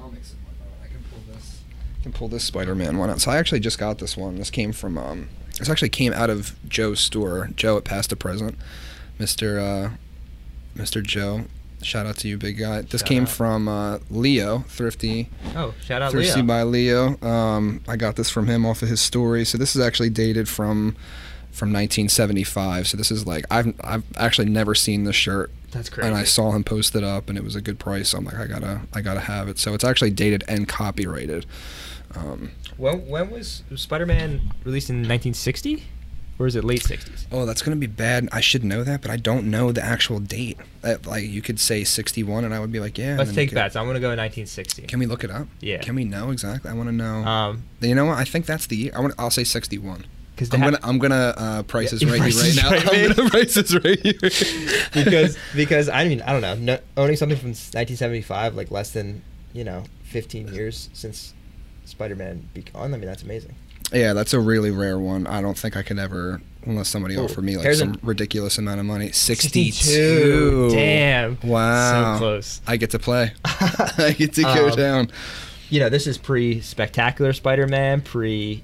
comics and whatnot, I can pull this. I can pull this Spider-Man one out. So I actually just got this one. This came from This actually came out of Joe's store. Joe at Past to Present, Mr. Joe. Shout out to you, big guy. This came from Leo, Thrifty. Oh, shout out Thrifty Leo. Thrifty by Leo. I got this from him off of his story. So this is actually dated from 1975. So this is I've actually never seen this shirt. That's crazy. And I saw him post it up, and it was a good price. So I'm I gotta have it. So it's actually dated and copyrighted. When was Spider-Man released in 1960? Or is it late 60s? Oh, that's going to be bad. I should know that, but I don't know the actual date. You could say 61, and I would be like, yeah. Let's take bets. I'm going to go 1960. Can we look it up? Yeah. Can we know exactly? I want to know. You know what? I think that's the year. I'll say 61. I'm gonna price is right now. I'm gonna price is right here. because I don't know. Owning something from 1975, less than 15 years since Spider-Man began. That's amazing. Yeah, that's a really rare one. I don't think I could ever, unless somebody offered me some ridiculous amount of money. 62. Damn. Wow. So close. I get to play. I get to go down. This is pre-Spectacular Spider-Man, what's the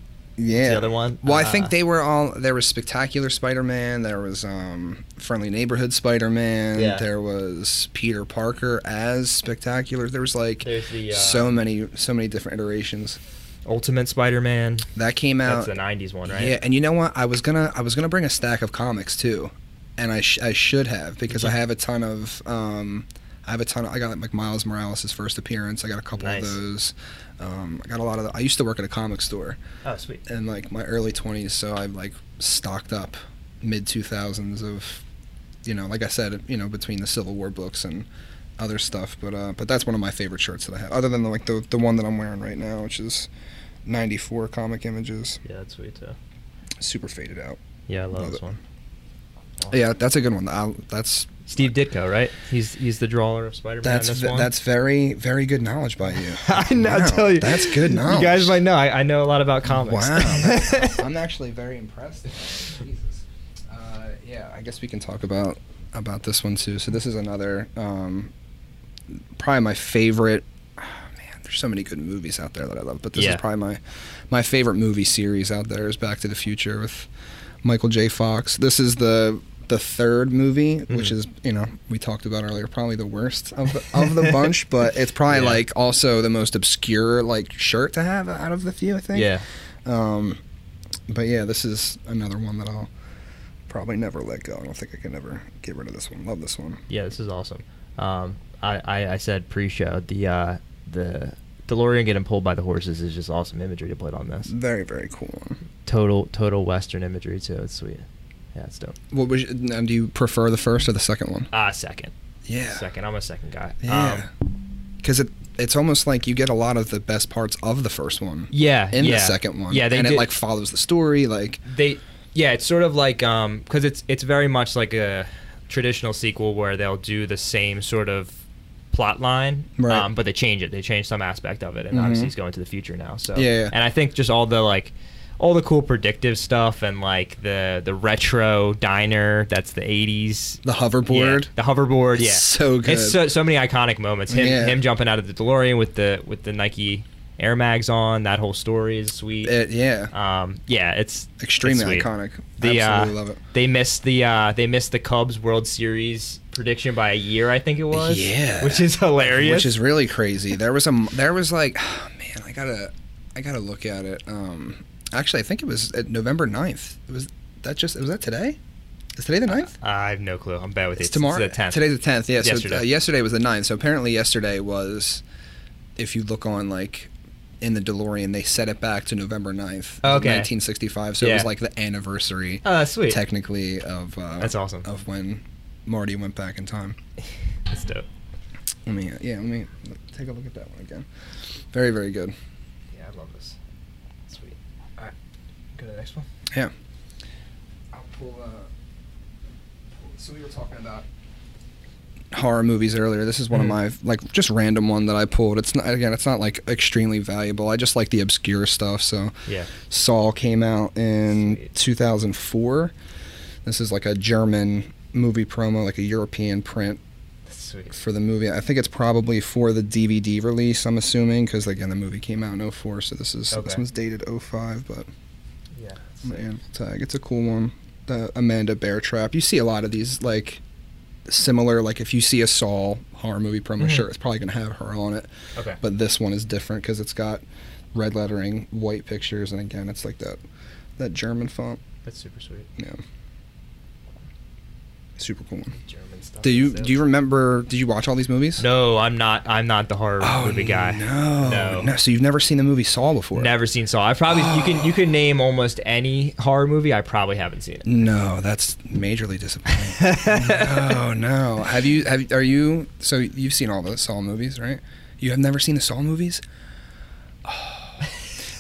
other one? Well, I think they were all, there was Spectacular Spider-Man, there was Friendly Neighborhood Spider-Man, there was Peter Parker as Spectacular. There was so many different iterations. Ultimate Spider-Man. That came out. That's the 90s one, right? Yeah, and you know what? I was gonna bring a stack of comics too, and I should have, because I have a ton of I got like Miles Morales' first appearance. I got a couple of those. I got a lot of the, I used to work at a comic store. Oh, sweet. In like my early 20s, so I've like stocked up mid 2000s of, you know, like I said, you know, between the Civil War books and other stuff, but that's one of my favorite shirts that I have, other than the, like the one that I'm wearing right now, which is 94 Comic Images. Yeah, that's sweet too. Super faded out. Yeah, I love this one. Awesome. Yeah, that's a good one. That's Steve Ditko, right? He's the drawer of Spider-Man. That's very, very good knowledge by you. I know, wow, tell you. That's good knowledge. You guys might know. I know a lot about comics. Wow. I'm actually very impressed. Jesus. Yeah, I guess we can talk about this one too. So this is another, probably my favorite. Oh, man, there's so many good movies out there that I love, but this is probably my favorite movie series out there is Back to the Future with Michael J. Fox. This is the third movie, which is, you know, we talked about earlier, probably the worst of the bunch, but it's probably like also the most obscure like shirt to have out of the few, I think. Yeah. But yeah, this is another one that I'll probably never let go. I don't think I can ever get rid of this one. Love this one. Yeah, this is awesome. I said pre-show the DeLorean getting pulled by the horses is just awesome imagery to put on this. Very, very cool one. Total Western imagery too. It's sweet. Yeah, it's dope. What was do you prefer the first or the second one? Second. Yeah. Second. I'm a second guy. Yeah. Because it's almost like you get a lot of the best parts of the first one. Yeah. In the second one. Yeah. They it like follows the story. Like they. Yeah. It's sort of like because it's very much like a traditional sequel where they'll do the same sort of plot line, right. But they change it. They change some aspect of it, and obviously it's going to the future now. So yeah. And I think just all the cool predictive stuff and like the retro diner that's the 80s. The hoverboard. Yeah, the hoverboard. It's so good. It's so many iconic moments. Him jumping out of the DeLorean with the Nike Air Mags on. That whole story is sweet. It's extremely iconic. Absolutely love it. They missed the Cubs World Series prediction by a year, I think it was. Yeah, which is hilarious. Which is really crazy. There was like, oh, man, I gotta look at it. Actually, I think it was at November 9th. Was that today? Is today the 9th? I have no clue. I'm bad with it. It's tomorrow. It's the 10th. Today's the 10th. Yeah. Yesterday. So yesterday was the 9th. So apparently yesterday was, if you look on like in the DeLorean, they set it back to November 9th, okay. 1965. So it was like the anniversary. Oh, that's sweet. Technically of that's awesome. Of when Marty went back in time. That's dope. Let me take a look at that one again. Very, very good. Yeah, I love this. Go to the next one. Yeah. I'll pull. So we were talking about horror movies earlier. This is one of my like just random one that I pulled. It's not like extremely valuable. I just like the obscure stuff. So yeah. Saw came out in 2004. This is like a German movie promo, like a European print. Sweet. For the movie. I think it's probably for the DVD release, I'm assuming, because again the movie came out in 04, so this is this one's dated 05, but. Man, tag. It's a cool one. The Amanda Bear Trap. You see a lot of these like similar. Like if you see a Saw horror movie promo shirt, it's probably gonna have her on it. Okay. But this one is different because it's got red lettering, white pictures, and again, it's like that German font. That's super sweet. Yeah. Super cool one. German stuff. Do you remember? Did you watch all these movies? No, I'm not the horror movie guy. No. So you've never seen the movie Saw before? Never seen Saw. I probably you can name almost any horror movie. I probably haven't seen it. No, that's majorly disappointing. No. Are you? So you've seen all the Saw movies, right? You have never seen the Saw movies? Oh.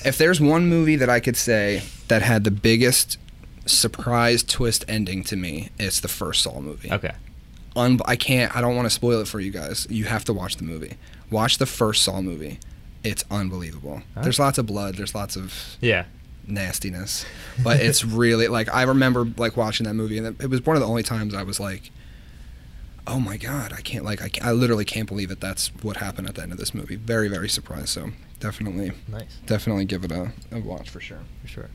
If there's one movie that I could say that had the biggest surprise twist ending to me, it's the first Saw movie. Okay. I don't want to spoil it for you guys. You have to watch the movie. Watch the first Saw movie. It's unbelievable. Right. There's lots of blood. There's lots of nastiness. But it's really like, I remember like watching that movie, and it was one of the only times I was like, oh my God, I literally can't believe it. That's what happened at the end of this movie. Very, very surprised. So definitely give it a watch for sure. For sure.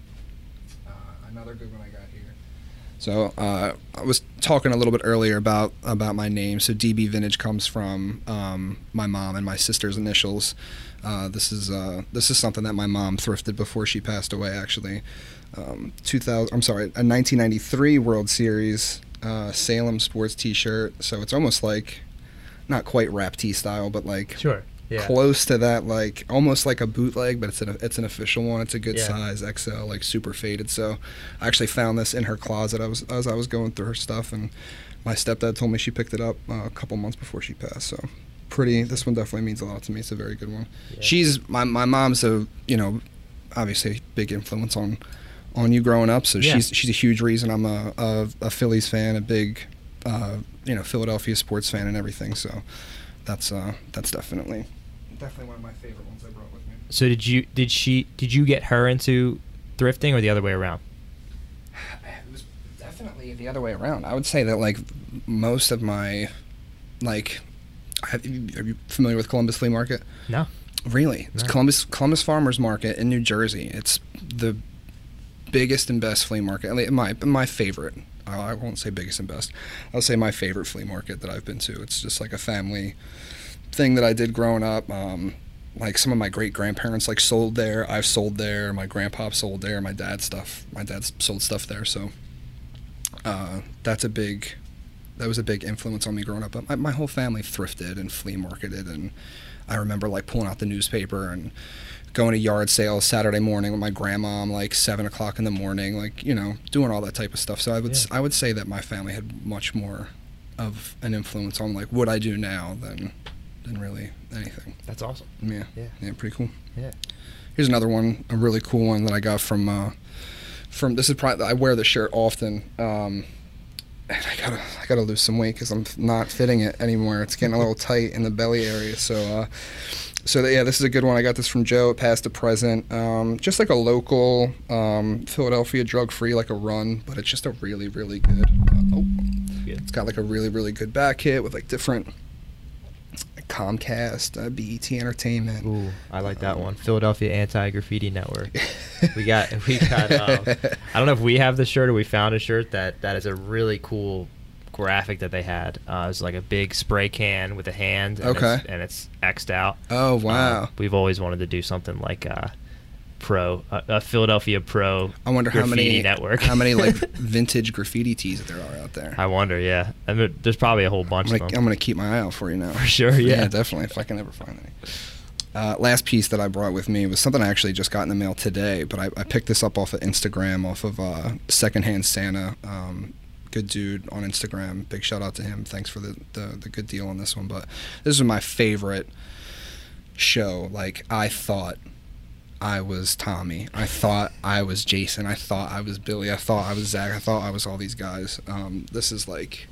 Another good one I got here. So I was talking a little bit earlier about my name. So DB Vintage comes from my mom and my sister's initials. This is something that my mom thrifted before she passed away. Actually, a 1993 World Series Salem sports t-shirt, so it's almost like not quite rap tee style, but like close to that, like almost like a bootleg, but it's an official one. It's a good size XL, like super faded. So I actually found this in her closet. I was going through her stuff, and my stepdad told me she picked it up a couple months before she passed. So pretty. This one definitely means a lot to me. It's a very good one. Yeah. She's my mom's a obviously big influence on you growing up. So she's a huge reason I'm a Phillies fan, a big Philadelphia sports fan and everything. So that's definitely one of my favorite ones I brought with me. So did you get her into thrifting, or the other way around? It was definitely the other way around. I would say that like most of my are you familiar with Columbus Flea Market? No. Really? It's Columbus Farmers Market in New Jersey. It's the biggest and best flea market. My favorite. I won't say biggest and best. I'll say my favorite flea market that I've been to. It's just like a family thing that I did growing up. Like some of my great grandparents like sold there. I've sold there. My grandpa sold there. My dad's sold stuff there. So that was a big influence on me growing up. But my whole family thrifted and flea marketed, and I remember like pulling out the newspaper and going to yard sales Saturday morning with my grandma, like 7 o'clock in the morning, doing all that type of stuff. So I would say that my family had much more of an influence on like what I do now than really anything. That's awesome. Yeah. Yeah. Yeah, pretty cool. Yeah. Here's another one, a really cool one that I got from this is probably, I wear this shirt often. And I gotta lose some weight because I'm not fitting it anymore. It's getting a little tight in the belly area. So, this is a good one. I got this from Joe. It passed a present. Just like a local Philadelphia drug-free, like a run, but it's just a really, really good. It's got like a really, really good back hit with like different Comcast, BET Entertainment. Ooh, I like that one. Philadelphia Anti-Graffiti Network. We got. I don't know if we have the shirt or we found a shirt that is a really cool graphic that they had. It's like a big spray can with a hand. And it's X'd out. Oh wow. We've always wanted to do something like Philadelphia Pro. I wonder how many like vintage graffiti tees there are out there. I wonder, yeah. I mean, there's probably a whole bunch of them. I'm gonna keep my eye out for you now. For sure, yeah. Yeah, definitely. If I can ever find any. Last piece that I brought with me was something I actually just got in the mail today, but I picked this up off of Instagram, off of Secondhand Santa. Good dude on Instagram. Big shout out to him. Thanks for the good deal on this one. But this is my favorite show. Like I thought I was Tommy. I thought I was Jason. I thought I was Billy. I thought I was Zach. I thought I was all these guys. This is like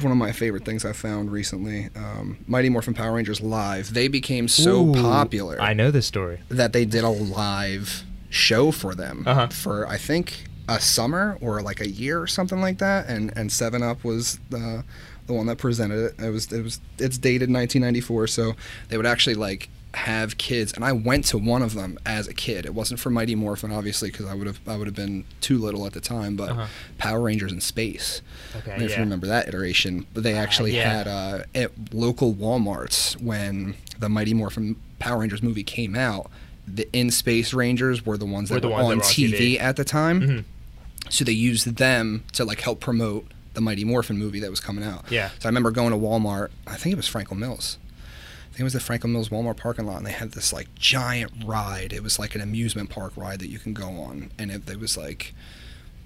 one of my favorite things I found recently. Mighty Morphin Power Rangers Live. They became so popular. I know this story. That they did a live show for them for I think a summer or like a year or something like that. And 7-Up was the one that presented it. It's dated 1994. So they would actually like have kids, and I went to one of them as a kid. It wasn't for Mighty Morphin, obviously, because I would have been too little at the time, but Power Rangers in Space. Okay, if you remember that iteration, but they actually had at local Walmarts when the Mighty Morphin Power Rangers movie came out. The In Space Rangers were the ones that were on TV at the time, so they used them to like help promote the Mighty Morphin movie that was coming out. Yeah, so I remember going to Walmart. I think it was Franklin Mills. I think it was the Franklin Mills Walmart parking lot, and they had this like giant ride. It was like an amusement park ride that you can go on, and it was like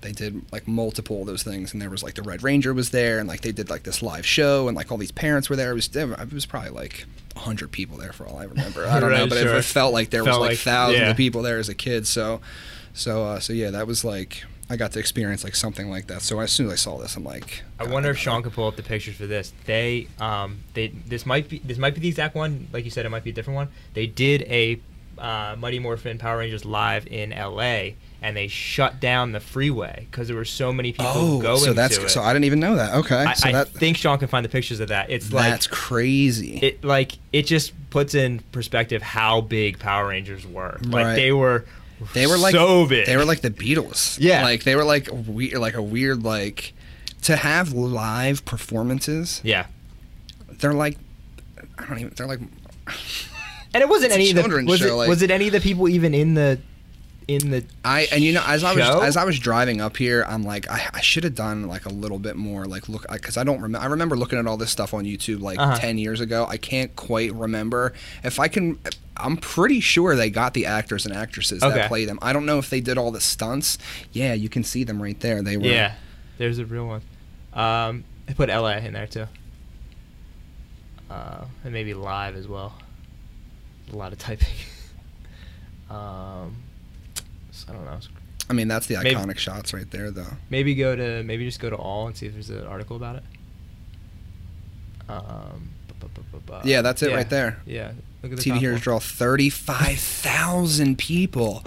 they did like multiple of those things, and there was like the Red Ranger was there, and like they did like this live show, and like all these parents were there. It was probably like 100 people there for all I remember. I don't know, but it felt like there was like thousands of people there as a kid. So yeah, that was like I got to experience like something like that. So as soon as I saw this, I'm like, I wonder if Sean could pull up the pictures for this. This might be the exact one. Like you said, it might be a different one. They did a Mighty Morphin Power Rangers Live in L.A., and they shut down the freeway because there were so many people going to it. So I didn't even know that. Okay. I think Sean can find the pictures of that. That's crazy. It just puts in perspective how big Power Rangers were. Like They were like so big. They were like the Beatles. Yeah, like they were like a weird like to have live performances. Yeah, they're like I don't even. They're like, and it wasn't any of the children's show. Was it any of the people even in the in the as I was driving up here, I'm like, I should have done like a little bit more like look, because I don't remember. I remember looking at all this stuff on YouTube like 10 years ago. I can't quite remember if I can. I'm pretty sure they got the actors and actresses that play them. I don't know if they did all the stunts. Yeah, you can see them right there. They were. Yeah, there's a real one. They put LA in there too, and maybe live as well. A lot of typing. I don't know. I mean, that's the iconic shots right there, though. Maybe just go to all and see if there's an article about it. Yeah, that's it right there. Yeah. Look at the TV Heroes Draw 35,000 people.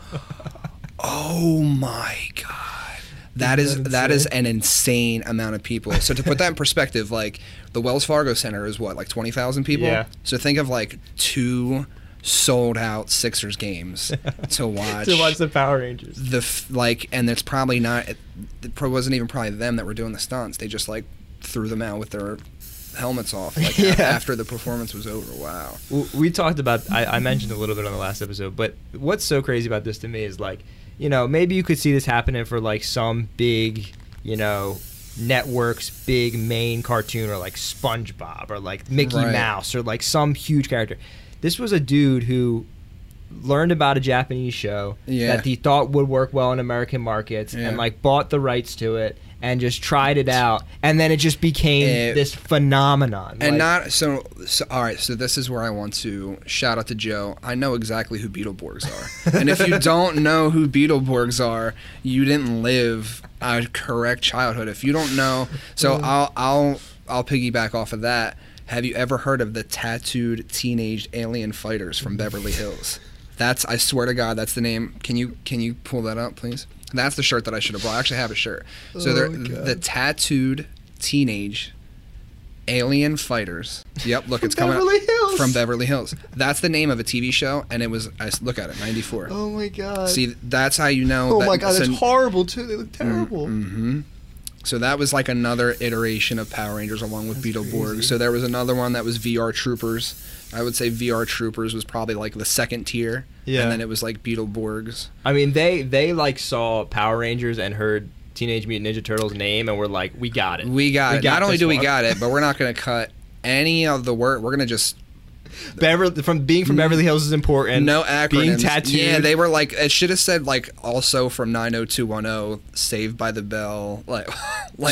Oh my God. That is an insane amount of people. So to put that in perspective, like the Wells Fargo Center is what, like 20,000 people? Yeah. So think of like two sold out Sixers games to watch the Power Rangers. And it's probably not. It wasn't even probably them that were doing the stunts. They just like threw them out with their helmets off after the performance was over. Wow. We talked about. I mentioned a little bit on the last episode, but what's so crazy about this to me is like, you know, maybe you could see this happening for like some big, you know, network's big main cartoon or like SpongeBob or like Mickey Mouse or like some huge character. This was a dude who learned about a Japanese show that he thought would work well in American markets and like bought the rights to it and just tried it out, and then it just became this phenomenon. And all right, so this is where I want to shout out to Joe. I know exactly who Beetleborgs are. And if you don't know who Beetleborgs are, you didn't live a correct childhood. If you don't know, so I'll piggyback off of that. Have you ever heard of the tattooed teenage alien fighters from Beverly Hills? That's, I swear to God, that's the name. Can you pull that up, please? That's the shirt that I should have bought. I actually have a shirt. So they're the tattooed teenage alien fighters. Yep, look, it's coming up from Beverly Hills. That's the name of a TV show, and it was, look at it, 94. Oh my God. See, that's how you know. Oh my God, it's horrible too. They look terrible. Mm-hmm. So that was like another iteration of Power Rangers along with Beetleborgs. So there was another one that was VR Troopers. I would say VR Troopers was probably like the second tier. Yeah. And then it was like Beetleborgs. I mean, they like saw Power Rangers and heard Teenage Mutant Ninja Turtles name and were like, we got it. We got it. Not only do we got it, but we're not going to cut any of the work. We're going to just... being from Beverly Hills is important. No acronyms. Being tattooed. Yeah, they were like, it should have said like also from 90210, Saved by the Bell, like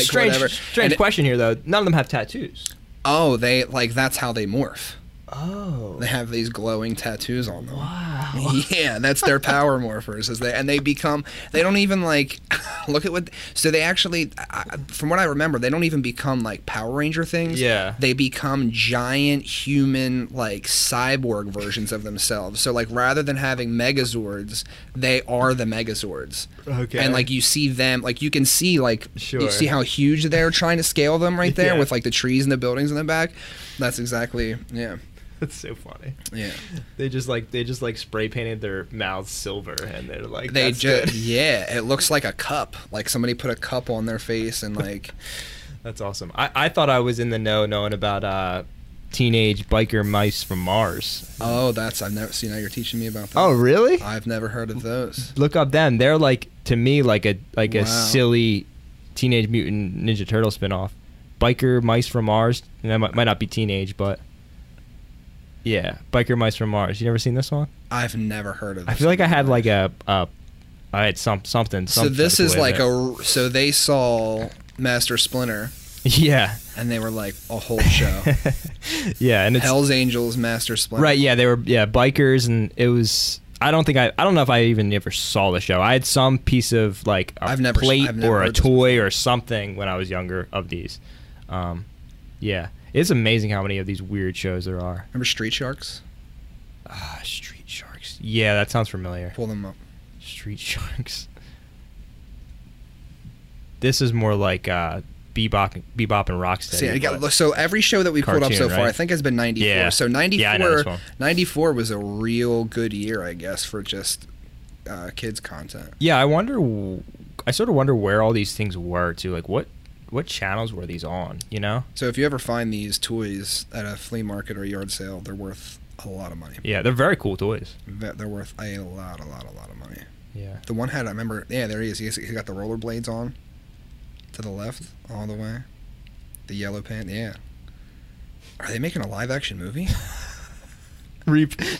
strange, whatever. Strange question here though. None of them have tattoos. Oh, they like that's how they morph. Oh. They have these glowing tattoos on them. Wow. Yeah, that's their power morphers. They don't even like, look at what, so they actually, from what I remember, they don't even become like Power Ranger things. Yeah. They become giant human, like cyborg versions of themselves. So like rather than having Megazords, they are the Megazords. Okay. And like you see them, like you can see like, you see how huge they're trying to scale them right there with like the trees and the buildings in the back. That's exactly, yeah. That's so funny. Yeah, they just like spray painted their mouths silver, and they're like good. Yeah, it looks like a cup. Like somebody put a cup on their face, and like that's awesome. I thought I was in the know knowing about teenage biker mice from Mars. Oh, I've never seen. Now you're teaching me about that. Oh, really? I've never heard of those. Look up them. They're like to me like a silly Teenage Mutant Ninja Turtle spinoff. Biker mice from Mars. And that might not be teenage, but. Yeah, Biker Mice from Mars. You never seen this one? I've never heard of this. I feel like I had like I had something. So this is like so they saw Master Splinter. Yeah. And they were like a whole show. Yeah, and it's Hell's Angels, Master Splinter. Right, yeah, they were bikers, and it was I don't know if I even ever saw the show. I had some piece of like a plate or a toy or something when I was younger of these. Yeah. It's amazing how many of these weird shows there are. Remember Street Sharks? Street Sharks. Yeah, that sounds familiar. Pull them up. Street Sharks. This is more like Bebop and Rocksteady. See, so every show that we pulled up so far, I think has been 94. Yeah. So 94, yeah, I know this one. 94 was a real good year, I guess, for just kids content. Yeah, I sort of wonder where all these things were, too. Like, what channels were these on, you know? So if you ever find these toys at a flea market or yard sale, they're worth a lot of money. Yeah, they're very cool toys. They're worth a lot of money. Yeah. The one hat, I remember. Yeah, there he is. He got the rollerblades on. To the left, all the way. The yellow pant. Yeah. Are they making a live-action movie?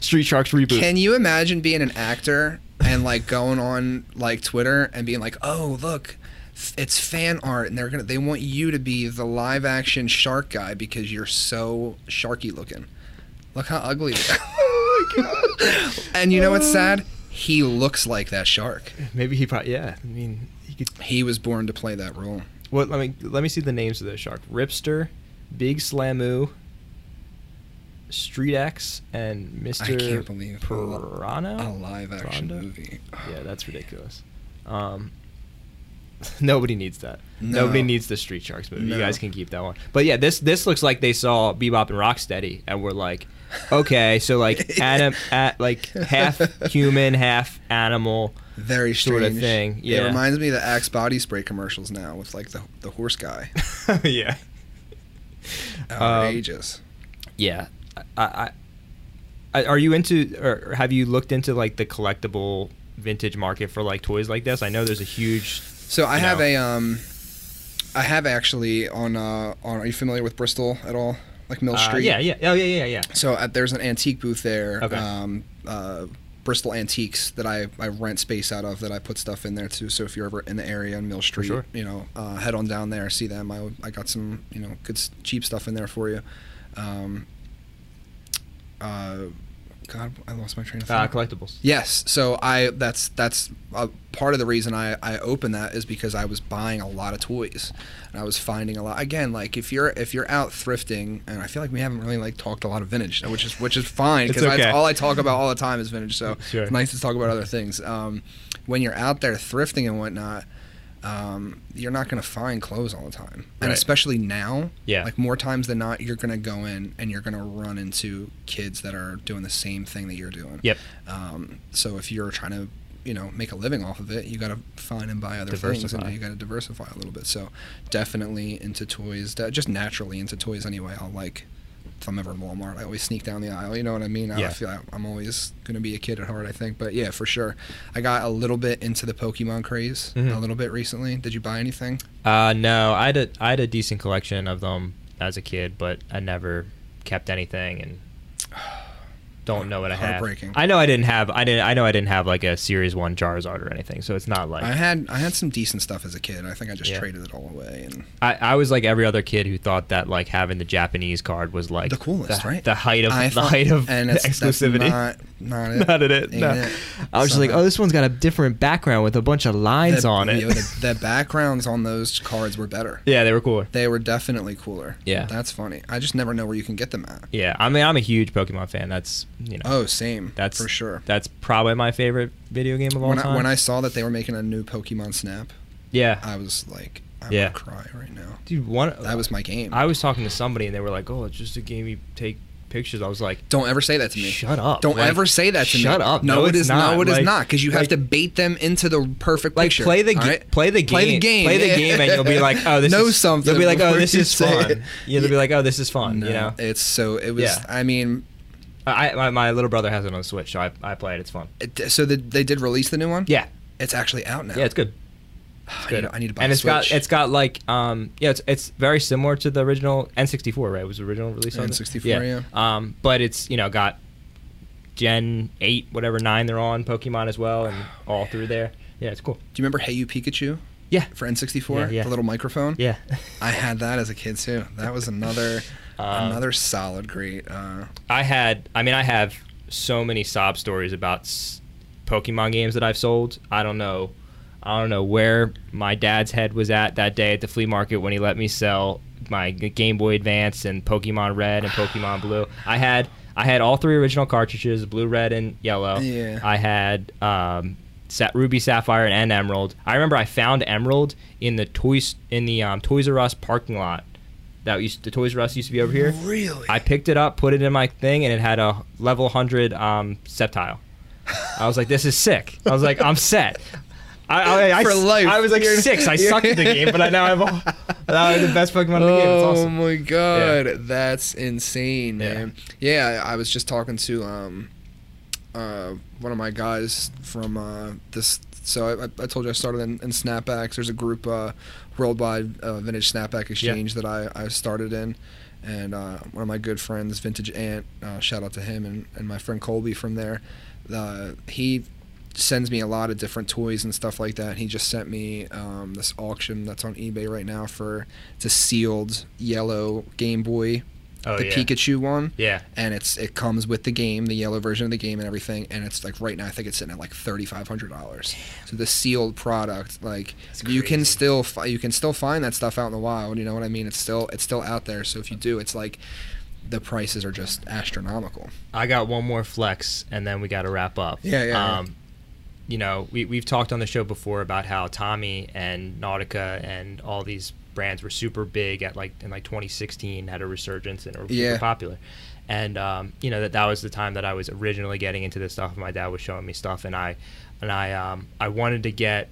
Street Sharks reboot. Can you imagine being an actor and like going on like Twitter and being like, "Oh, look, it's fan art, and they want you to be the live-action shark guy because you're so sharky looking. Look how ugly you are." Oh my god! And you know what's sad? He looks like that shark. Maybe he probably. Yeah, I mean, he could. He was born to play that role. Well, let me see the names of the shark. Ripster, Big Slamu, Street X, and Mr. I can't believe Piranha? A live action movie. Yeah, that's ridiculous. Nobody needs that. No. Nobody needs the Street Sharks movie. No. You guys can keep that one. But yeah, this looks like they saw Bebop and Rocksteady and were like, okay, so like half human, half animal. Very strange. Sort of thing. Yeah. It reminds me of the Axe body spray commercials now with like the horse guy. Yeah. Outrageous. Yeah. Are you into, or have you looked into like the collectible vintage market for like toys like this? I know there's a huge. So I have I have actually on. Are you familiar with Bristol at all? Like Mill Street. Yeah. So there's an antique booth there. Okay. Bristol Antiques that I rent space out of, that I put stuff in there too. So if you're ever in the area on Mill Street, sure. You know, head on down there, see them. I got some, you know, good cheap stuff in there for you. God, I lost my train of thought. Collectibles. Yes, so that's part of the reason I opened that is because I was buying a lot of toys, and I was finding a lot. Again, like if you're out thrifting, and I feel like we haven't really like talked a lot of vintage, which is fine because okay. All I talk about all the time is vintage. So sure. It's nice to talk about other things. When you're out there thrifting and whatnot, you're not going to find clothes all the time, and right. Especially now, yeah. Like more times than not, you're going to go in and you're going to run into kids that are doing the same thing that you're doing. Yep. So if you're trying to, you know, make a living off of it, you got to find and buy other things, and you got to diversify a little bit. So definitely into toys, just naturally into toys anyway. I'll like. If I'm ever in Walmart, I always sneak down the aisle. You know what I mean? Yeah. I feel like I'm always going to be a kid at heart, I think. But yeah, for sure. I got a little bit into the Pokemon craze a little bit recently. Did you buy anything? No. I had a decent collection of them as a kid, but I never kept anything and don't know what I have. I know I didn't have like a Series 1 Charizard or anything, so it's not like I had some decent stuff as a kid. I think I just traded it all away, and I was like every other kid who thought that like having the Japanese card was like the coolest, right? The height of and the exclusivity. Not it. No. It. I was just like, oh, this one's got a different background with a bunch of lines on it. The backgrounds on those cards were better. Yeah, they were cooler. They were definitely cooler. Yeah, that's funny. I just never know where you can get them at. Yeah, I mean, I'm a huge Pokemon fan. That's you know, oh, same. That's for sure. That's probably my favorite video game of all time. When I saw that they were making a new Pokemon Snap, yeah, I was like, I'm gonna cry right now. Dude, that was my game. I was talking to somebody and they were like, "Oh, it's just a game you take pictures." I was like, "Don't ever say that to me. Shut up. Don't ever say that to me. Shut up. No, it is not. No, it is not. Because you have to bait them into the perfect picture. Play the game, and you'll be like, "Oh, this is something." They'll be like, "Oh, this is fun." Yeah, they'll be like, "Oh, this is fun." You know, it's so. It was. I mean. My little brother has it on the Switch, so I play it. It's fun. So they did release the new one? Yeah. It's actually out now. Yeah, it's good. It's good. I need to buy it. And it's got like, it's very similar to the original N64, right? It was the original release on N64, yeah. But it's, you know, got Gen 8, whatever, 9 they're on, Pokemon as well, and all through there. Yeah, it's cool. Do you remember Hey You Pikachu? Yeah. For N64? Yeah. The little microphone? Yeah. I had that as a kid, too. That was another... another solid, great. I have so many sob stories about Pokemon games that I've sold. I don't know where my dad's head was at that day at the flea market when he let me sell my Game Boy Advance and Pokemon Red and Pokemon Blue. I had all three original cartridges, blue, red, and yellow. Yeah. I had Ruby, Sapphire, and Emerald. I remember I found Emerald in the Toys R Us parking lot. The Toys R Us used to be over here. Really? I picked it up, put it in my thing, and it had a level 100 Sceptile. I was like, this is sick. I was like, I'm set. For life. I was like 6. I sucked at the game, but now I have the best Pokemon in the game. It's awesome. Oh my god, yeah. That's insane, man. Yeah, I was just talking to one of my guys from this. So I told you I started in snapbacks. There's a group worldwide vintage snapback exchange that I started in. And one of my good friends, Vintage Ant, shout out to him, and my friend Colby from there, he sends me a lot of different toys and stuff like that. He just sent me this auction that's on eBay right now for the sealed yellow Game Boy, Pikachu one. Yeah. And it comes with the game, the yellow version of the game and everything. And it's like right now, I think it's sitting at like $3,500. So the sealed product, like you can still find that stuff out in the wild. You know what I mean? It's still out there. So if you do, it's like the prices are just astronomical. I got one more flex, and then we got to wrap up. Yeah. You know, we've talked on the show before about how Tommy and Nautica and all these brands were super big at in 2016, had a resurgence and were super popular. And you know, that was the time that I was originally getting into this stuff. My dad was showing me stuff, and I wanted to get.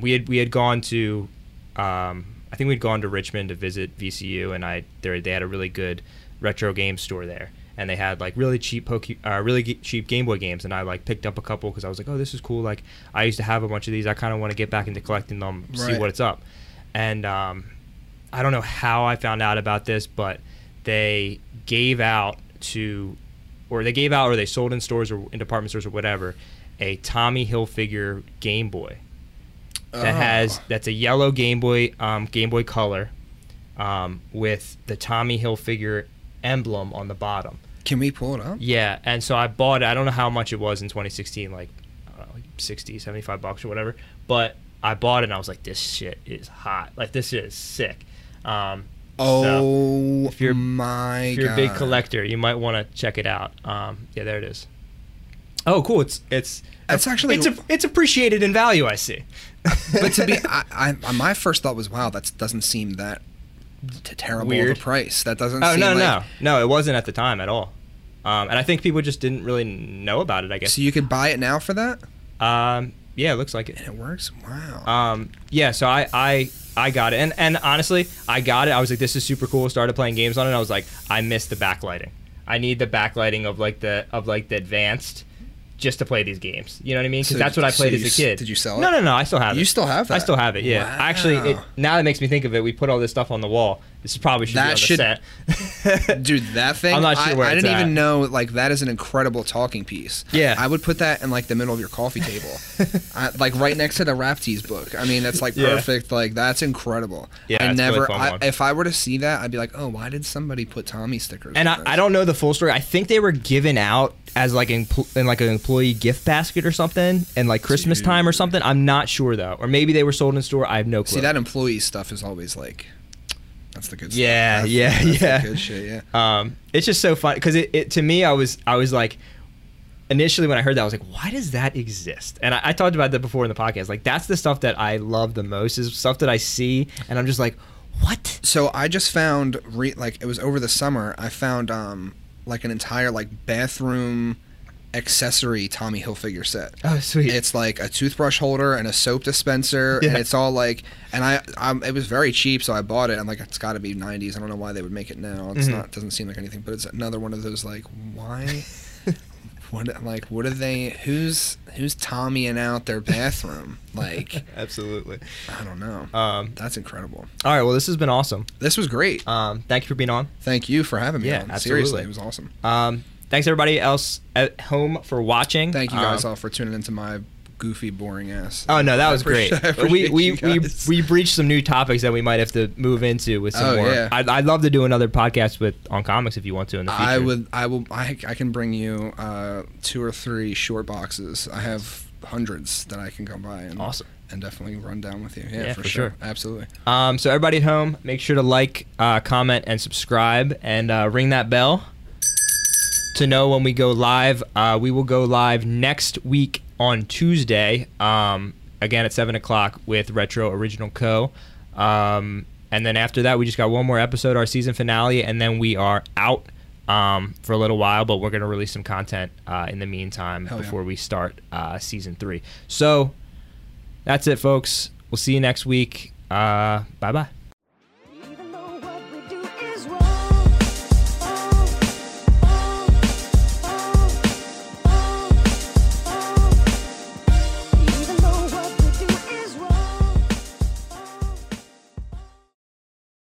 We had gone to, I think we'd gone to Richmond to visit VCU, and they had a really good retro game store there. And they had like really cheap Game Boy games, and I like picked up a couple because I was like, oh, this is cool. Like I used to have a bunch of these. I kind of want to get back into collecting them, see what it's up. And I don't know how I found out about this, but they gave out or they sold in stores or in department stores or whatever a Tommy Hilfiger Game Boy that's a yellow Game Boy Color with the Tommy Hilfiger emblem on the bottom. Can we pull it up? Yeah, and so I bought it. I don't know how much it was in 2016, like I don't know, $60, $75 or whatever. But I bought it, and I was like, "This shit is hot! Like this shit is sick." So if you're a big collector, you might want to check it out. Yeah, there it is. Oh, cool! It's appreciated in value. I see. But to be, I my first thought was, "Wow, that doesn't seem that." Terrible weird. Of a price that doesn't. Oh seem no, like... no! It wasn't at the time at all, and I think people just didn't really know about it. I guess. So you could buy it now for that. Yeah, it looks like it. And it works. Wow. Yeah. So I got it, and honestly, I got it. I was like, this is super cool. Started playing games on it. And I was like, I miss the backlighting. I need the backlighting of the advanced. Just to play these games, you know what I mean? Because that's what I played as a kid. Did you sell it? No, I still have it. You still have that? I still have it, yeah. Wow. Actually, now that makes me think of it, we put all this stuff on the wall. This probably should be on the set. Dude, that thing, I'm not sure where I didn't even know, like, that is an incredible talking piece. Yeah. I would put that in, like, the middle of your coffee table. Like, right next to the Raptees book. I mean, that's, like, perfect. Yeah. Like, that's incredible. Yeah, if I were to see that, I'd be like, oh, why did somebody put Tommy stickers on? And I don't know the full story. I think they were given out as, like, an employee gift basket or something, and like Christmas time or something. I'm not sure though, or maybe they were sold in store. I have no clue. See, that employee stuff is always like, that's the good stuff. That's the good shit. Yeah. It's just so fun because it to me, I was like, initially when I heard that, I was like, why does that exist? And I talked about that before in the podcast. Like that's the stuff that I love the most is stuff that I see, and I'm just like, what? So I just found it was over the summer. I found like an entire like bathroom accessory Tommy Hilfiger set. Oh, sweet. It's like a toothbrush holder and a soap dispenser, and it's all like, and it was very cheap, so I bought it. I'm like, it's got to be 90s. I don't know why they would make it now. It's not, doesn't seem like anything, but it's another one of those like, why? What are they? Who's Tommying out their bathroom? Like, absolutely. I don't know. That's incredible. All right. Well, this has been awesome. This was great. Thank you for being on. Thank you for having me on. Absolutely. Seriously, it was awesome. Thanks everybody else at home for watching. Thank you guys all for tuning into my goofy, boring ass. Oh no, that was great. We breached some new topics that we might have to move into with some more. Yeah. I'd love to do another podcast on comics if you want to in the future. I can bring you 2 or 3 short boxes. I have hundreds that I can come by and definitely run down with you. Yeah, for sure. Absolutely. So everybody at home, make sure to like, comment, and subscribe, and ring that bell to know when we go live. We will go live next week on Tuesday, again at 7:00 with Retro Original Co. And then after that, we just got one more episode, our season finale, and then we are out for a little while, but we're going to release some content in the meantime before we start season 3. So that's it, folks. We'll see you next week. Bye-bye.